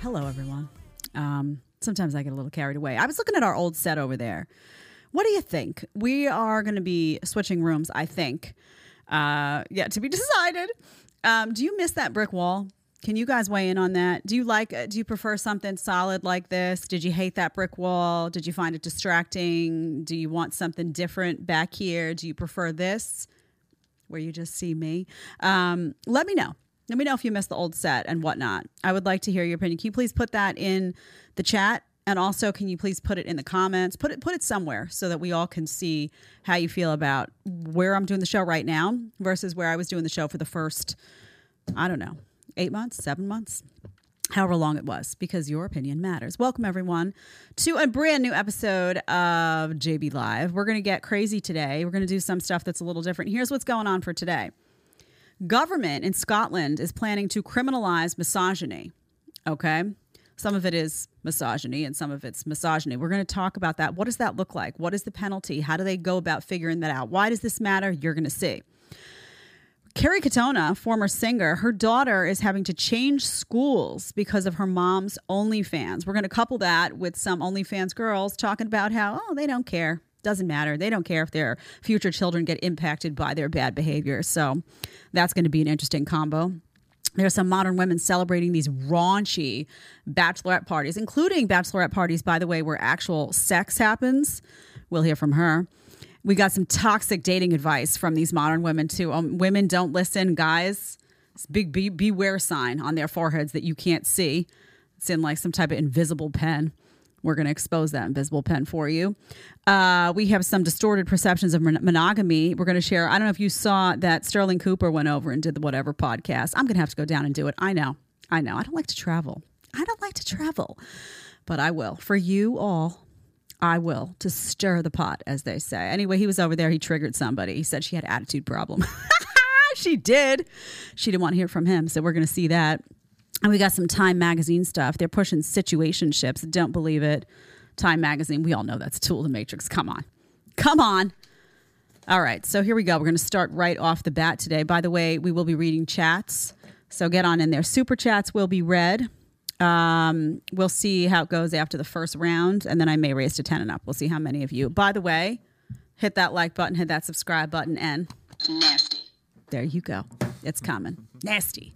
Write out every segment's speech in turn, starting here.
Hello, everyone. Sometimes I get a little carried away. I was looking at our old set over there. What do you think? We are going to be switching rooms, I think. Yet to be decided. Do you miss that brick wall? Can you guys weigh in on that? Do you like? Do you prefer something solid like this? Did you hate that brick wall? Did you find it distracting? Do you want something different back here? Do you prefer this, where you just see me? Let me know. Let me know if you missed the old set and whatnot. I would like to hear your opinion. Can you please put that in the chat? And also, can you please put it in the comments? Put it somewhere so that we all can see how you feel about where I'm doing the show right now versus where I was doing the show for the first, I don't know, 8 months, 7 months, however long it was, because your opinion matters. Welcome, everyone, to a brand new episode of JB Live. We're going to get crazy today. We're going to do some stuff that's a little different. Here's what's going on for today. Government in Scotland is planning to criminalize misogyny, okay? Some of it is misogyny and some of it's misogyny. We're going to talk about that. What does that look like? What is the penalty? How do they go about figuring that out? Why does this matter? You're going to see. Kerry Katona, former singer, her daughter is having to change schools because of her mom's OnlyFans. We're going to couple that with some OnlyFans girls talking about how, oh, they don't care. Doesn't matter. They don't care if their future children get impacted by their bad behavior. So that's going to be an interesting combo. There's some modern women celebrating these raunchy bachelorette parties, including bachelorette parties, by the way, where actual sex happens. We'll hear from her. We got some toxic dating advice from these modern women, too. Women don't listen, guys. It's a big beware sign on their foreheads that you can't see. It's in like some type of invisible pen. We're going to expose that invisible pen for you. We have some distorted perceptions of monogamy. We're going to share. I don't know if you saw that Stirling Cooper went over and did the whatever podcast. I'm going to have to go down and do it. I know. I don't like to travel. But I will. For you all, I will. To stir the pot, as they say. Anyway, he was over there. He triggered somebody. He said she had an attitude problem. She did. She didn't want to hear from him. So we're going to see that. And we got some Time Magazine stuff. They're pushing situationships. Don't believe it. Time Magazine. We all know that's a tool of the Matrix. Come on. All right. So here we go. We're going to start right off the bat today. By the way, we will be reading chats. So get on in there. Super chats will be read. We'll see how it goes after the first round. And then I may raise to 10 and up. We'll see how many of you. By the way, hit that like button. Hit that subscribe button. And nasty. There you go. It's coming. Nasty.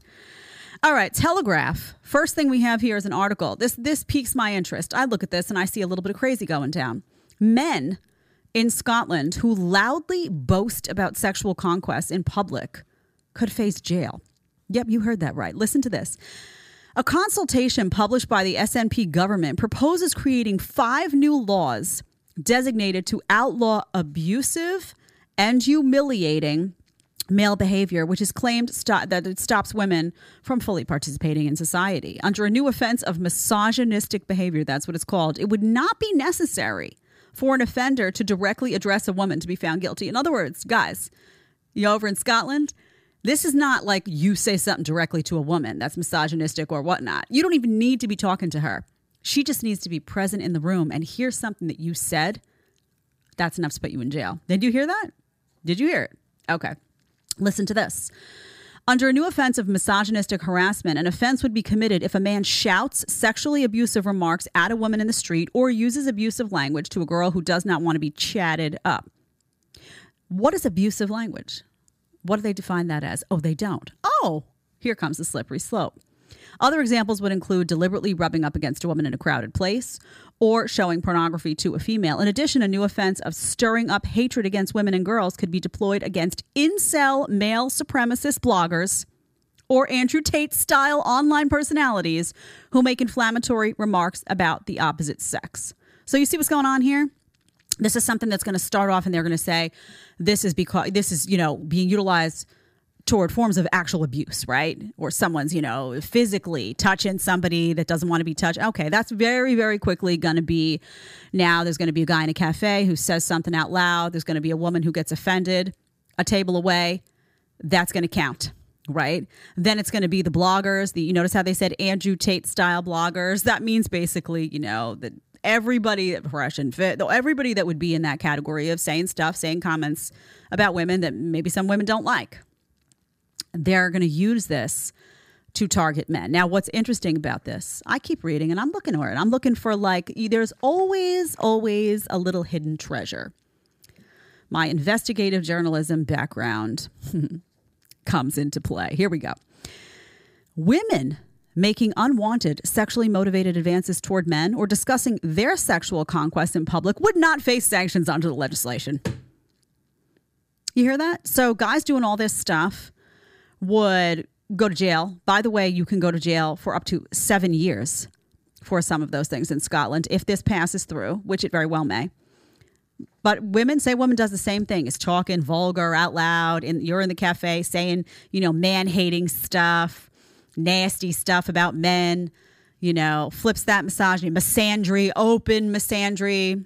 All right, Telegraph. First thing we have here is an article. This piques my interest. I look at this and I see a little bit of crazy going down. Men in Scotland who loudly boast about sexual conquest in public could face jail. Yep, you heard that right. Listen to this. A consultation published by the SNP government proposes creating 5 new laws designated to outlaw abusive and humiliating male behavior, which is claimed that it stops women from fully participating in society. Under a new offense of misogynistic behavior, that's what it's called, it would not be necessary for an offender to directly address a woman to be found guilty. In other words, guys, you over in Scotland, this is not like you say something directly to a woman that's misogynistic or whatnot. You don't even need to be talking to her. She just needs to be present in the room and hear something that you said. That's enough to put you in jail. Did you hear that? Did you hear it? Okay. Listen to this. Under a new offense of misogynistic harassment, an offense would be committed if a man shouts sexually abusive remarks at a woman in the street or uses abusive language to a girl who does not want to be chatted up. What is abusive language? What do they define that as? Oh, they don't. Oh, here comes the slippery slope. Other examples would include deliberately rubbing up against a woman in a crowded place or showing pornography to a female. In addition, a new offense of stirring up hatred against women and girls could be deployed against incel male supremacist bloggers or Andrew Tate-style online personalities who make inflammatory remarks about the opposite sex. So you see what's going on here? This is something that's going to start off and they're going to say this is because this is, you know, being utilized toward forms of actual abuse, right? Or someone's, you know, physically touching somebody that doesn't want to be touched. Okay, that's very, very quickly going to be, now there's going to be a guy in a cafe who says something out loud. There's going to be a woman who gets offended a table away. That's going to count, right? Then it's going to be the bloggers. You notice how they said Andrew Tate style bloggers. That means basically, you know, that everybody at Fresh and Fit, though, everybody that would be in that category of saying stuff, saying comments about women that maybe some women don't like. They're going to use this to target men. Now, what's interesting about this, I keep reading and I'm looking for it. I'm looking for, like, there's always a little hidden treasure. My investigative journalism background comes into play. Here we go. Women making unwanted sexually motivated advances toward men or discussing their sexual conquests in public would not face sanctions under the legislation. You hear that? So guys doing all this stuff would go to jail. By the way, you can go to jail for up to 7 years for some of those things in Scotland if this passes through, which it very well may. But women, say woman does the same thing. It's talking vulgar out loud, and you're in the cafe saying, you know, man-hating stuff, nasty stuff about men, you know, flips that misogyny, misandry, open misandry,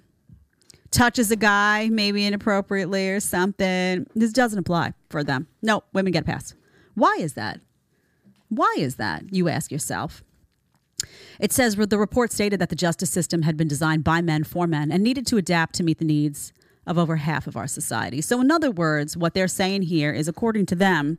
touches a guy maybe inappropriately or something. This doesn't apply for them. No, women get a pass. Why is that? Why is that, you ask yourself? It says the report stated that the justice system had been designed by men for men and needed to adapt to meet the needs of over half of our society. So in other words, what they're saying here is, according to them,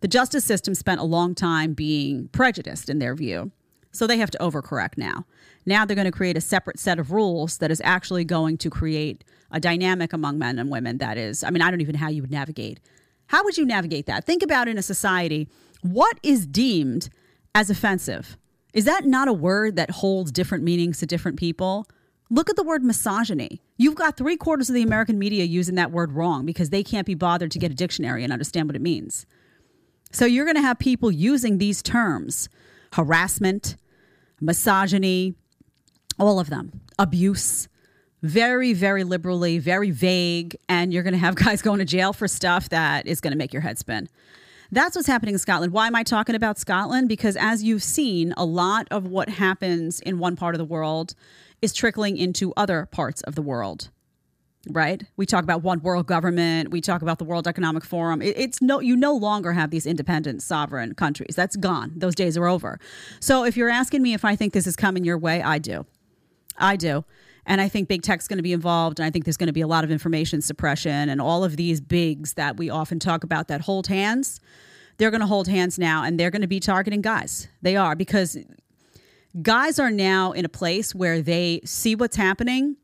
the justice system spent a long time being prejudiced in their view. So they have to overcorrect now. Now they're going to create a separate set of rules that is actually going to create a dynamic among men and women that is, I mean, I don't even know how you would navigate. How would you navigate that? Think about, in a society, what is deemed as offensive? Is that not a word that holds different meanings to different people? Look at the word misogyny. You've got 3/4 of the American media using that word wrong because they can't be bothered to get a dictionary and understand what it means. So you're going to have people using these terms, harassment, misogyny, all of them, abuse, very, very liberally, very vague, and you're going to have guys going to jail for stuff that is going to make your head spin. That's what's happening in Scotland. Why am I talking about Scotland? Because as you've seen, a lot of what happens in one part of the world is trickling into other parts of the world, right? We talk about one world government. We talk about the World Economic Forum. You no longer have these independent, sovereign countries. That's gone. Those days are over. So if you're asking me if I think this is coming your way, I do. I do. And I think big tech's going to be involved, and I think there's going to be a lot of information suppression, and all of these bigs that we often talk about that hold hands, they're going to hold hands now, and they're going to be targeting guys. They are, because guys are now in a place where they see what's happening.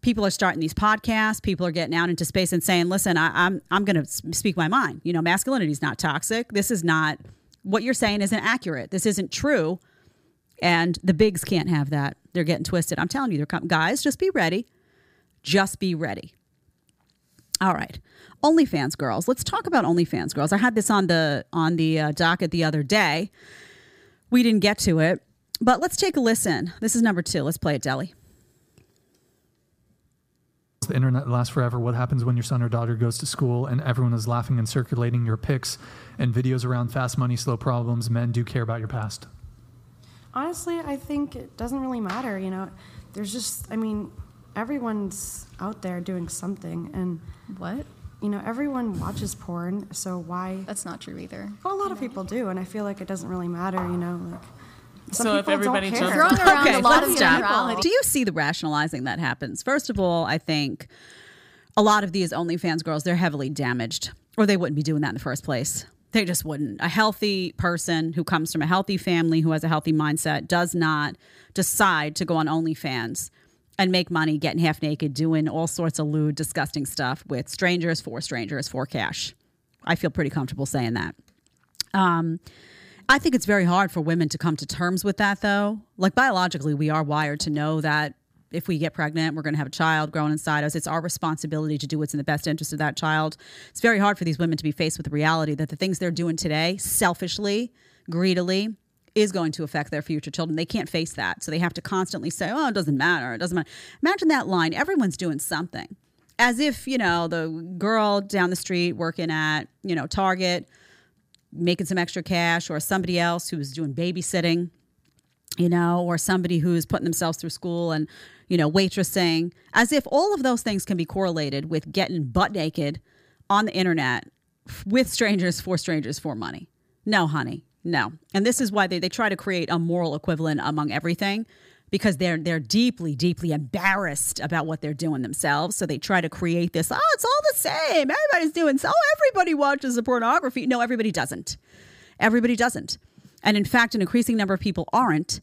People are starting these podcasts. People are getting out into space and saying, listen, I'm going to speak my mind. You know, masculinity is not toxic. This is not, what you're saying isn't accurate. This isn't true. And the bigs can't have that. They're getting twisted. I'm telling you, they're coming. Guys, just be ready. Just be ready. All right. OnlyFans girls. Let's talk about OnlyFans girls. I had this on the docket the other day. We didn't get to it, but let's take a listen. This is number 2. Let's play it, Deli. The internet lasts forever. What happens when your son or daughter goes to school and everyone is laughing and circulating your pics and videos around fast money, slow problems? Men do care about your past. Honestly, I think it doesn't really matter, you know. There's just, I mean, everyone's out there doing something, and what? You know, everyone watches porn, so why? That's not true either. Well, a lot of people do, and I feel like it doesn't really matter, you know. Like, so if everybody just throwing around a lot of generality. Do you see the rationalizing that happens? First of all, I think a lot of these OnlyFans girls, they're heavily damaged, or they wouldn't be doing that in the first place. They just wouldn't. A healthy person who comes from a healthy family, who has a healthy mindset, does not decide to go on OnlyFans and make money getting half naked, doing all sorts of lewd, disgusting stuff with strangers for cash. I feel pretty comfortable saying that. I think it's very hard for women to come to terms with that, though. Like, biologically, we are wired to know that if we get pregnant, we're going to have a child growing inside us. It's our responsibility to do what's in the best interest of that child. It's very hard for these women to be faced with the reality that the things they're doing today, selfishly, greedily, is going to affect their future children. They can't face that. So they have to constantly say, oh, it doesn't matter. It doesn't matter. Imagine that line. Everyone's doing something. As if, you know, the girl down the street working at, you know, Target making some extra cash, or somebody else who's doing babysitting, you know, or somebody who's putting themselves through school and, you know, waitressing, as if all of those things can be correlated with getting butt naked on the internet with strangers for money. No, honey, no. And this is why they try to create a moral equivalent among everything, because they're deeply, deeply embarrassed about what they're doing themselves. So they try to create this, oh, it's all the same. Everybody's doing so. Everybody watches the pornography. No, everybody doesn't. Everybody doesn't. And in fact, an increasing number of people aren't,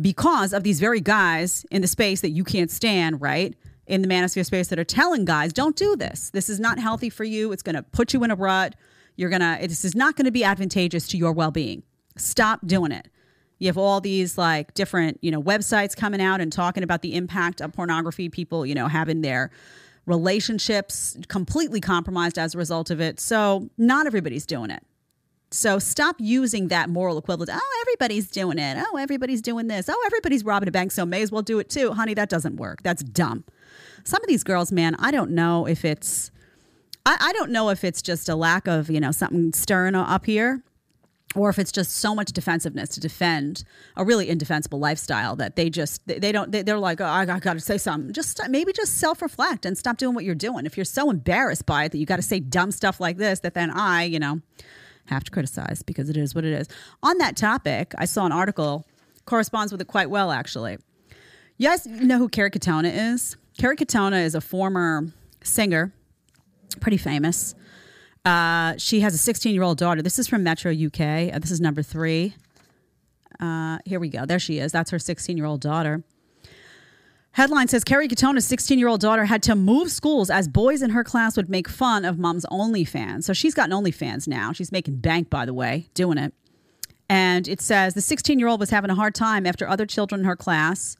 because of these very guys in the space that you can't stand, right? In the manosphere space, that are telling guys, don't do this. This is not healthy for you. It's going to put you in a rut. This is not going to be advantageous to your well-being. Stop doing it. You have all these like different, you know, websites coming out and talking about the impact of pornography, people, you know, having their relationships completely compromised as a result of it. So not everybody's doing it. So stop using that moral equivalent. Oh, everybody's doing it. Oh, everybody's doing this. Oh, everybody's robbing a bank, so may as well do it too. Honey, that doesn't work. That's dumb. Some of these girls, man, I don't know if it's, I don't know if it's just a lack of, you know, something stirring up here, or if it's just so much defensiveness to defend a really indefensible lifestyle that they're like, oh, I got to say something. Maybe just self-reflect and stop doing what you're doing. If you're so embarrassed by it that you got to say dumb stuff like this, that then I, you know, have to criticize, because it is what it is. On that topic, I saw an article, corresponds with it quite well, actually. You guys know who Kerry Katona is? Kerry Katona is a former singer, pretty famous. She has a 16-year-old daughter. This is from Metro UK. This is number 3. Here we go. There she is. That's her 16-year-old daughter. Headline says, Kerry Katona's 16-year-old daughter had to move schools as boys in her class would make fun of mom's OnlyFans. So she's got an OnlyFans now. She's making bank, by the way, doing it. And it says the 16-year-old was having a hard time after other children in her class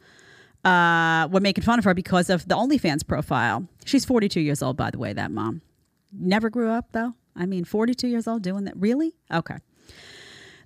were making fun of her because of the OnlyFans profile. She's 42 years old, by the way, that mom. Never grew up, though. I mean, 42 years old doing that. Really? Okay.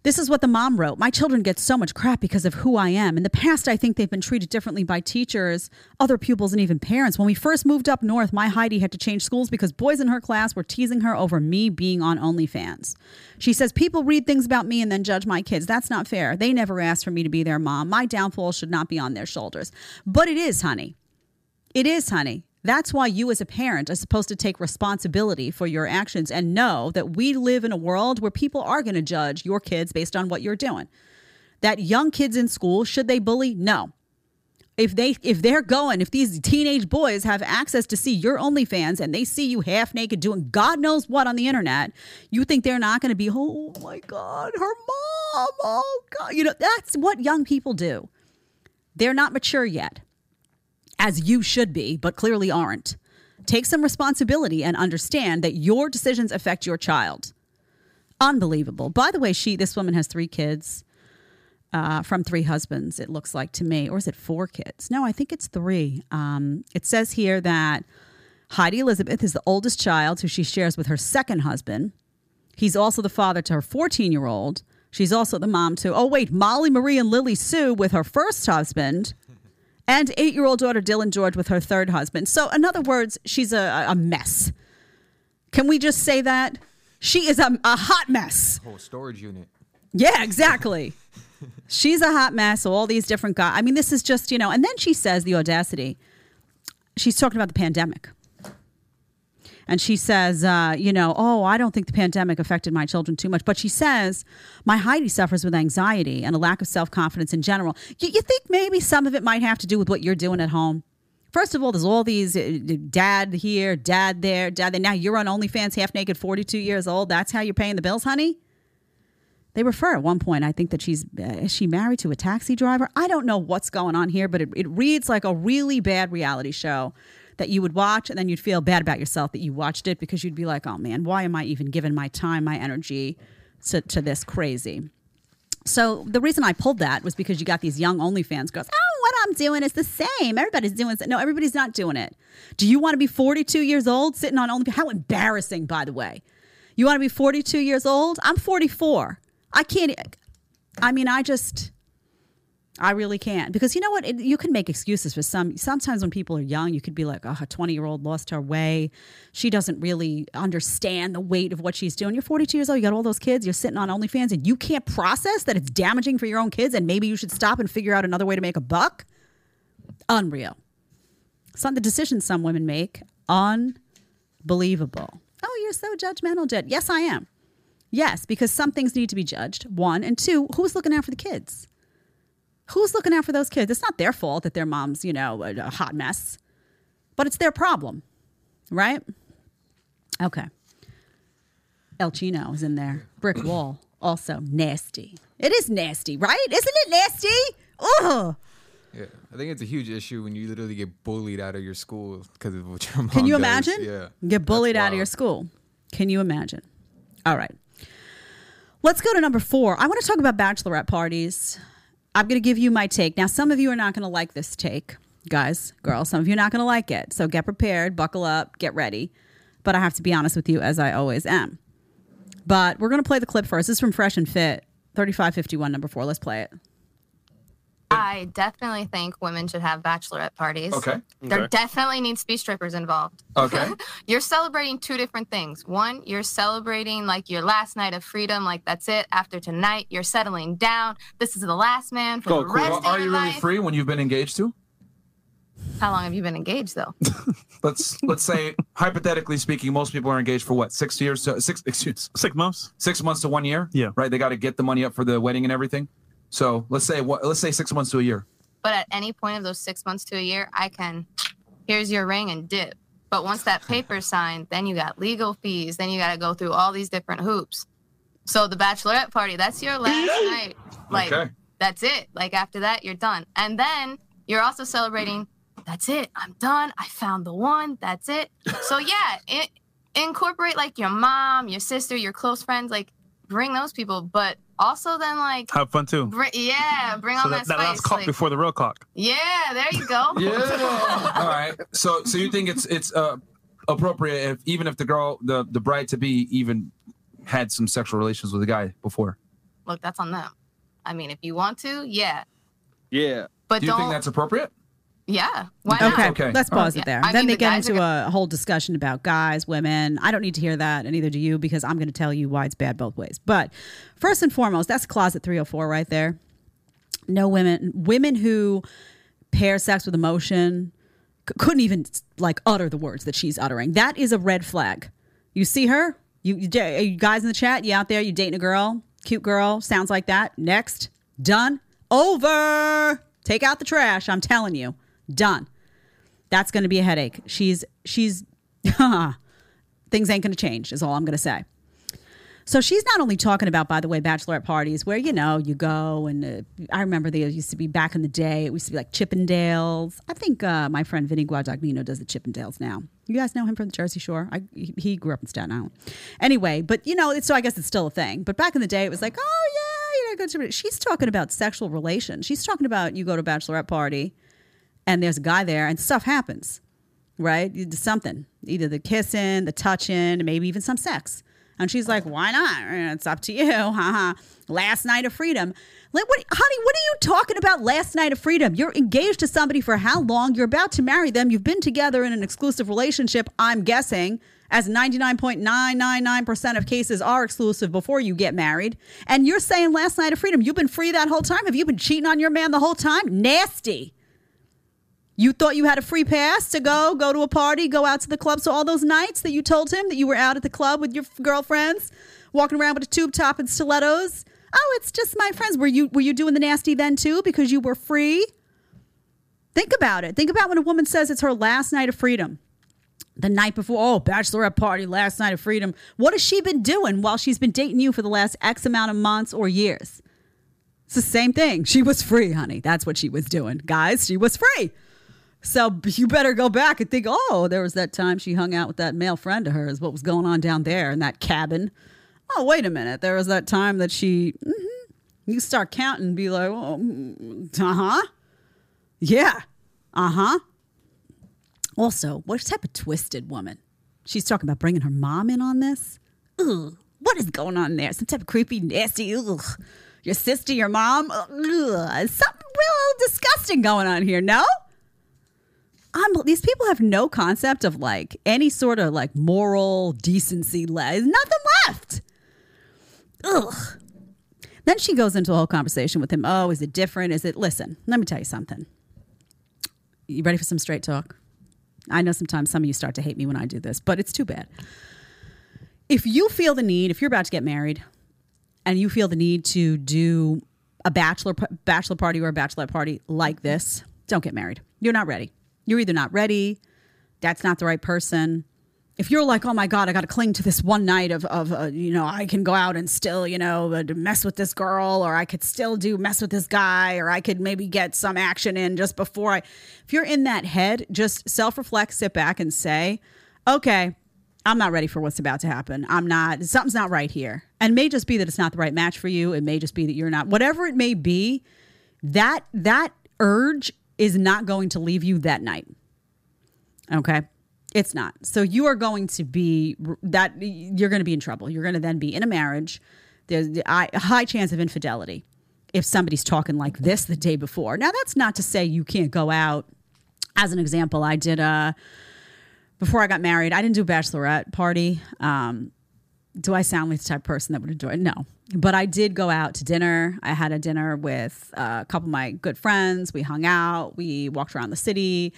This is what the mom wrote. My children get so much crap because of who I am. In the past, I think they've been treated differently by teachers, other pupils, and even parents. When we first moved up north, my Heidi had to change schools because boys in her class were teasing her over me being on OnlyFans. She says, people read things about me and then judge my kids. That's not fair. They never asked for me to be their mom. My downfall should not be on their shoulders. But it is, honey. It is, honey. That's why you as a parent are supposed to take responsibility for your actions and know that we live in a world where people are going to judge your kids based on what you're doing. That young kids in school, should they bully? No. If these teenage boys have access to see your OnlyFans and they see you half naked doing God knows what on the internet, you think they're not going to be, oh my God, her mom, oh God. You know, that's what young people do. They're not mature yet. As you should be, but clearly aren't. Take some responsibility and understand that your decisions affect your child. Unbelievable. By the way, this woman has 3 kids from 3 husbands, it looks like to me. Or is it 4 kids? No, I think it's 3. It says here that Heidi Elizabeth is the oldest child, who she shares with her second husband. He's also the father to her 14-year-old. She's also the mom to, Molly, Marie, and Lily Sue with her first husband. And 8-year-old daughter Dylan George with her third husband. So in other words, she's a mess. Can we just say that? She is a hot mess. Whole storage unit. Yeah, exactly. She's a hot mess. So all these different guys. I mean, this is just, you know. And then she says the audacity. She's talking about the pandemic. And she says, I don't think the pandemic affected my children too much. But she says, my Heidi suffers with anxiety and a lack of self-confidence in general. You think maybe some of it might have to do with what you're doing at home? First of all, there's all these dad here, dad there, dad there. Now you're on OnlyFans, half naked, 42 years old. That's how you're paying the bills, honey? They refer at one point, I think that is she married to a taxi driver? I don't know what's going on here, but it reads like a really bad reality show that you would watch, and then you'd feel bad about yourself that you watched it, because you'd be like, oh man, why am I even giving my time, my energy to this crazy? So the reason I pulled that was because you got these young OnlyFans girls, oh, what I'm doing is the same. Everybody's doing it. No, everybody's not doing it. Do you want to be 42 years old sitting on OnlyFans? How embarrassing, by the way. You want to be 42 years old? I'm 44. I can't. I mean, I just, I really can't. Because you know what? You can make excuses for some. Sometimes when people are young, you could be like, oh, a 20-year-old lost her way. She doesn't really understand the weight of what she's doing. You're 42 years old. You got all those kids. You're sitting on OnlyFans and you can't process that it's damaging for your own kids and maybe you should stop and figure out another way to make a buck. Unreal. Some, the decisions some women make, unbelievable. Oh, you're so judgmental, Jed. Yes, I am. Yes, because some things need to be judged, one. And two, who's looking out for the kids? Who's looking out for those kids? It's not their fault that their mom's, you know, a hot mess, but it's their problem, right? Okay. El Chino is in there. Brick wall, also nasty. It is nasty, right? Isn't it nasty? Ugh. Yeah, I think it's a huge issue when you literally get bullied out of your school because of what your mom does. Can you imagine? Yeah. Get bullied out of your school. Can you imagine? All right. Let's go to number 4. I want to talk about bachelorette parties. I'm going to give you my take. Now, some of you are not going to like this take, guys, girls. Some of you are not going to like it. So get prepared, buckle up, get ready. But I have to be honest with you, as I always am. But we're going to play the clip first. This is from Fresh and Fit, 3551, number 4. Let's play it. I definitely think women should have bachelorette parties. Okay. There definitely needs to be strippers involved. Okay. You're celebrating two different things. One, you're celebrating like your last night of freedom, like that's it. After tonight, you're settling down. This is the last man for the rest of your life. Are you really free when you've been engaged to? How long have you been engaged though? let's say hypothetically speaking, most people are engaged for what, 6 months? 6 months to 1 year? Yeah. Right? They got to get the money up for the wedding and everything. So let's say 6 months to a year. But at any point of those 6 months to a year, I can, here's your ring and dip. But once that paper's signed, then you got legal fees. Then you got to go through all these different hoops. So the bachelorette party, that's your last night. Like, that's it. Like, after that, you're done. And then you're also celebrating, that's it. I'm done. I found the one. That's it. So, yeah, incorporate, like, your mom, your sister, your close friends. Like, bring those people. But also then, like, have fun too. Bring so on that spice. Last cock, like, before the real cock. Yeah, there you go. Yeah. All right. So you think it's appropriate if even if the girl, the bride to be, even had some sexual relations with a guy before? Look, that's on them. I mean, if you want to, yeah. Yeah. But do you think that's appropriate? Yeah. Why not? Okay. Let's pause it there. Yeah. Then they get into a whole discussion about guys, women. I don't need to hear that, and neither do you, because I'm going to tell you why it's bad both ways. But first and foremost, that's Closet 304 right there. No women. Women who pair sex with emotion couldn't even, like, utter the words that she's uttering. That is a red flag. You see her? You guys in the chat, you out there, you dating a girl, cute girl, sounds like that. Next. Done. Over. Take out the trash. I'm telling you. Done. That's going to be a headache. She's things ain't going to change is all I'm going to say. So she's not only talking about, by the way, bachelorette parties where, you know, you go and I remember there used to be back in the day, it used to be like Chippendales. I think my friend Vinny Guadagnino does the Chippendales now. You guys know him from the Jersey Shore? He grew up in Staten Island. Anyway, but, you know, so I guess it's still a thing. But back in the day, it was like, oh, yeah, you know, she's talking about sexual relations. She's talking about you go to a bachelorette party and there's a guy there, and stuff happens, right? You do something, either the kissing, the touching, maybe even some sex. And she's like, why not? It's up to you. Ha-ha. Last night of freedom. Like, honey, what are you talking about last night of freedom? You're engaged to somebody for how long? You're about to marry them. You've been together in an exclusive relationship, I'm guessing, as 99.999% of cases are exclusive before you get married. And you're saying last night of freedom. You've been free that whole time? Have you been cheating on your man the whole time? Nasty. You thought you had a free pass to go to a party, go out to the club. So all those nights that you told him that you were out at the club with your girlfriends, walking around with a tube top and stilettos. Oh, it's just my friends. Were you doing the nasty then too because you were free? Think about it. Think about when a woman says it's her last night of freedom. The night before, oh, bachelorette party, last night of freedom. What has she been doing while she's been dating you for the last X amount of months or years? It's the same thing. She was free, honey. That's what she was doing. Guys, she was free. So you better go back and think, oh, there was that time she hung out with that male friend of hers. What was going on down there in that cabin? Oh, wait a minute. There was that time that she, you start counting and be like, oh, uh-huh. Yeah. Uh-huh. Also, what type of twisted woman? She's talking about bringing her mom in on this. Ugh. What is going on there? Some type of creepy, nasty, ugh. Your sister, your mom. Ugh. Something real disgusting going on here, no? These people have no concept of like any sort of like moral decency left. Nothing left. Ugh. Then she goes into a whole conversation with him. Oh, is it different? Is it? Listen, let me tell you something. You ready for some straight talk? I know sometimes some of you start to hate me when I do this, but it's too bad. If you feel the need, if you're about to get married and you feel the need to do a bachelor party or a bachelorette party like this, don't get married. You're not ready. You're either not ready, that's not the right person. If you're like, oh my God, I got to cling to this one night of you know, I can go out and still, you know, mess with this girl, or I could still mess with this guy, or I could maybe get some action in just before I. If you're in that head, just self-reflect, sit back and say, okay, I'm not ready for what's about to happen. Something's not right here. And it may just be that it's not the right match for you. It may just be that you're not, whatever it may be, that urge is not going to leave you that night. Okay. It's not. So you are going to be you're going to be in trouble. You're going to then be in a marriage. There's a high chance of infidelity if somebody's talking like this the day before. Now, that's not to say you can't go out. As an example, I did before I got married, I didn't do a bachelorette party. Do I sound like the type of person that would enjoy it? No. But I did go out to dinner. I had a dinner with a couple of my good friends. We hung out. We walked around the city.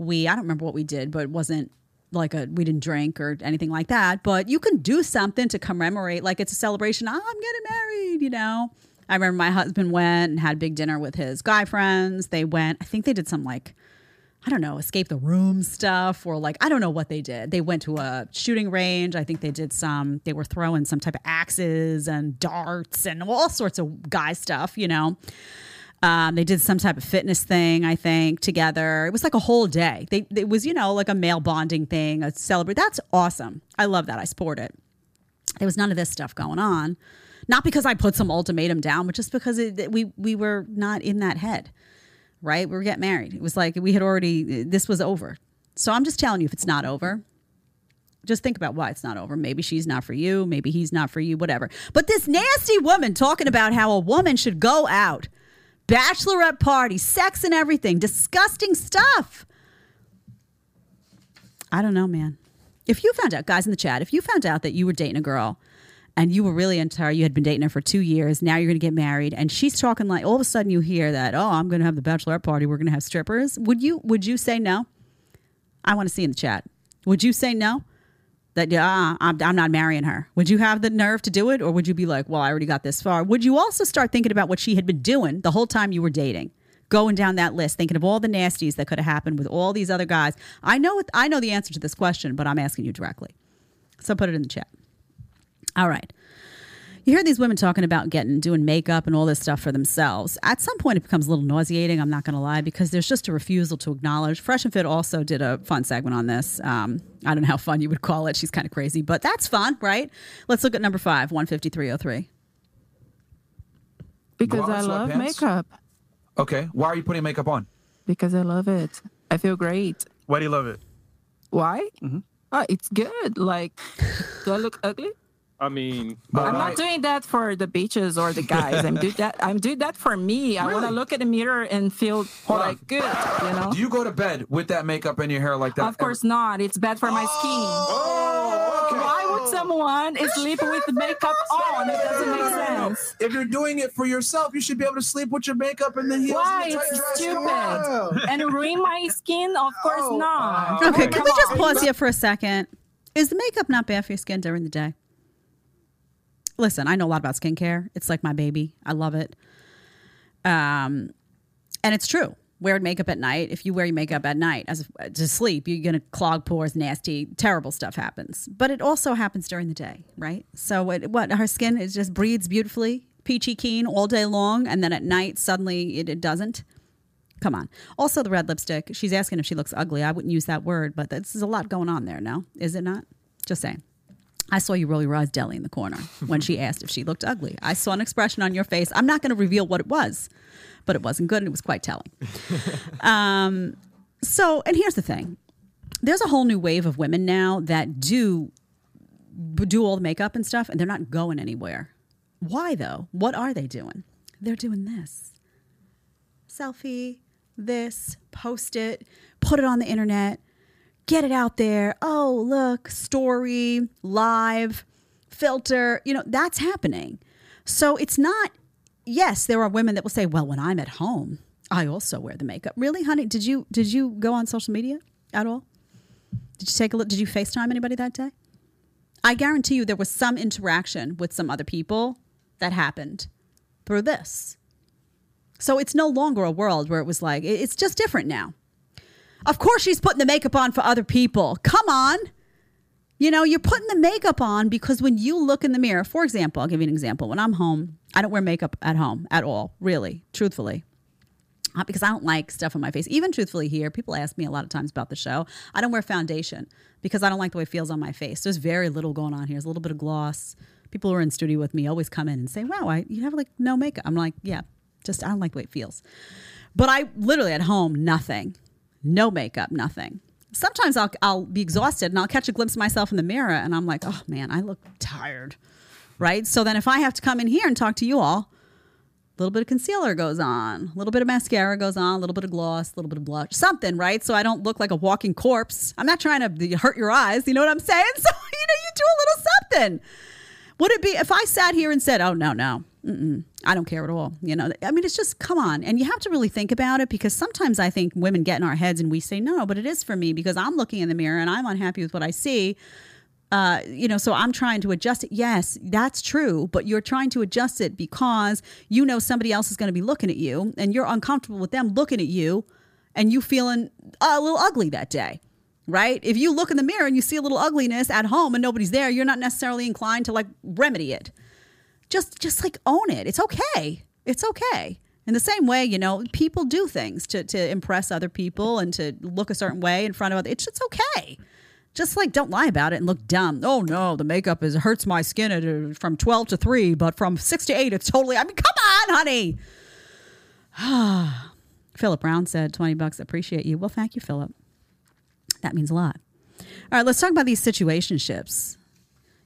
I don't remember what we did, but it wasn't like we didn't drink or anything like that. But you can do something to commemorate. Like it's a celebration. Oh, I'm getting married, you know. I remember my husband went and had a big dinner with his guy friends. They went. I think they did some like, I don't know, escape the room stuff or like, I don't know what they did. They went to a shooting range. I think they were throwing some type of axes and darts and all sorts of guy stuff, you know. They did some type of fitness thing, I think, together. It was like a whole day. It was, you know, like a male bonding thing, a celebrate. That's awesome. I love that. I support it. There was none of this stuff going on. Not because I put some ultimatum down, but just because we were not in that head. Right? We were getting married. It was like this was over. So I'm just telling you, if it's not over, just think about why it's not over. Maybe she's not for you. Maybe he's not for you, whatever. But this nasty woman talking about how a woman should go out, bachelorette party, sex and everything, disgusting stuff. I don't know, man. If you found out, guys in the chat, if you found out that you were dating a girl and you were really into her, you had been dating her for 2 years, now you're going to get married, and she's talking like, all of a sudden you hear that, oh, I'm going to have the bachelorette party, we're going to have strippers. Would you say no? I want to see in the chat. Would you say no? That, yeah, I'm not marrying her. Would you have the nerve to do it, or would you be like, well, I already got this far? Would you also start thinking about what she had been doing the whole time you were dating? Going down that list, thinking of all the nasties that could have happened with all these other guys. I know the answer to this question, but I'm asking you directly. So put it in the chat. All right. You hear these women talking about doing makeup and all this stuff for themselves. At some point, it becomes a little nauseating. I'm not going to lie, because there's just a refusal to acknowledge. Fresh and Fit also did a fun segment on this. I don't know how fun you would call it. She's kind of crazy, but that's fun, right? Let's look at number 5, 15303. Because I love makeup. Okay. Why are you putting makeup on? Because I love it. I feel great. Why do you love it? Why? Mm-hmm. Oh, it's good. Like, do I look ugly? I mean, I'm not doing that for the bitches or the guys. I'm doing that for me. Really? I want to look in the mirror and feel like good, you know? Do you go to bed with that makeup in your hair like that? Of course not. It's bad for my skin. Oh, okay. Why would someone sleep with the makeup on? It doesn't make sense. If you're doing it for yourself, you should be able to sleep with your makeup in the heels. Why? It's stupid. And ruin my skin? Of course not. Okay, can we just pause here for a second? Is the makeup not bad for your skin during the day? Listen, I know a lot about skincare. It's like my baby. I love it. And it's true. Wear makeup at night. If you wear your makeup at night to sleep, you're going to clog pores, nasty, terrible stuff happens. But it also happens during the day, right? So her skin just breathes beautifully, peachy keen all day long, and then at night, suddenly it doesn't. Come on. Also, the red lipstick. She's asking if she looks ugly. I wouldn't use that word, but this is a lot going on there, no? Is it not? Just saying. I saw you roll your eyes deli in the corner when she asked if she looked ugly. I saw an expression on your face. I'm not going to reveal what it was, but it wasn't good and it was quite telling. So, and here's the thing. There's a whole new wave of women now that do all the makeup and stuff, and they're not going anywhere. Why, though? What are they doing? They're doing this. selfie this, post it, put it on the internet, get it out there. Oh, look, story, live, filter, you know, that's happening. So it's not, yes, there are women that will say, well, when I'm at home, I also wear the makeup. Really, honey, did you go on social media at all? Did you take a look? Did you FaceTime anybody that day? I guarantee you there was some interaction with some other people that happened through this. So it's no longer a world where it was like, it's just different now. Of course she's putting the makeup on for other people. Come on. You know, you're putting the makeup on because when you look in the mirror, for example, I'll give you an example. When I'm home, I don't wear makeup at home at all, really, truthfully, because I don't like stuff on my face. Even truthfully here, people ask me a lot of times about the show. I don't wear foundation because I don't like the way it feels on my face. There's very little going on here. There's a little bit of gloss. People who are in studio with me always come in and say, wow, you have like no makeup. I'm like, yeah, just I don't like the way it feels. But I literally at home, nothing, no makeup, nothing. Sometimes I'll be exhausted and I'll catch a glimpse of myself in the mirror and I'm like, oh man, I look tired, right? So then if I have to come in here and talk to you all, a little bit of concealer goes on, a little bit of mascara goes on, a little bit of gloss, a little bit of blush, something, right? So I don't look like a walking corpse. I'm not trying to hurt your eyes, you know what I'm saying? So, you know, you do a little something. Would it be, if I sat here and said, oh no, I don't care at all. You know, I mean, it's just, come on. And you have to really think about it because sometimes I think women get in our heads and we say, no, but it is for me because I'm looking in the mirror and I'm unhappy with what I see. You know, so I'm trying to adjust it. Yes, that's true. But you're trying to adjust it because you know somebody else is going to be looking at you and you're uncomfortable with them looking at you and you feeling a little ugly that day. Right? If you look in the mirror and you see a little ugliness at home and nobody's there, you're not necessarily inclined to like remedy it. Just like own it. It's okay. It's okay. In the same way, you know, people do things to impress other people and to look a certain way in front of others. It's okay. Just like don't lie about it and look dumb. Oh no, the makeup hurts my skin from 12 to 3, but from 6 to 8, it's totally, I mean, come on, honey. Philip Brown said, 20 bucks, appreciate you. Well, thank you, Philip. That means a lot. All right, let's talk about these situationships.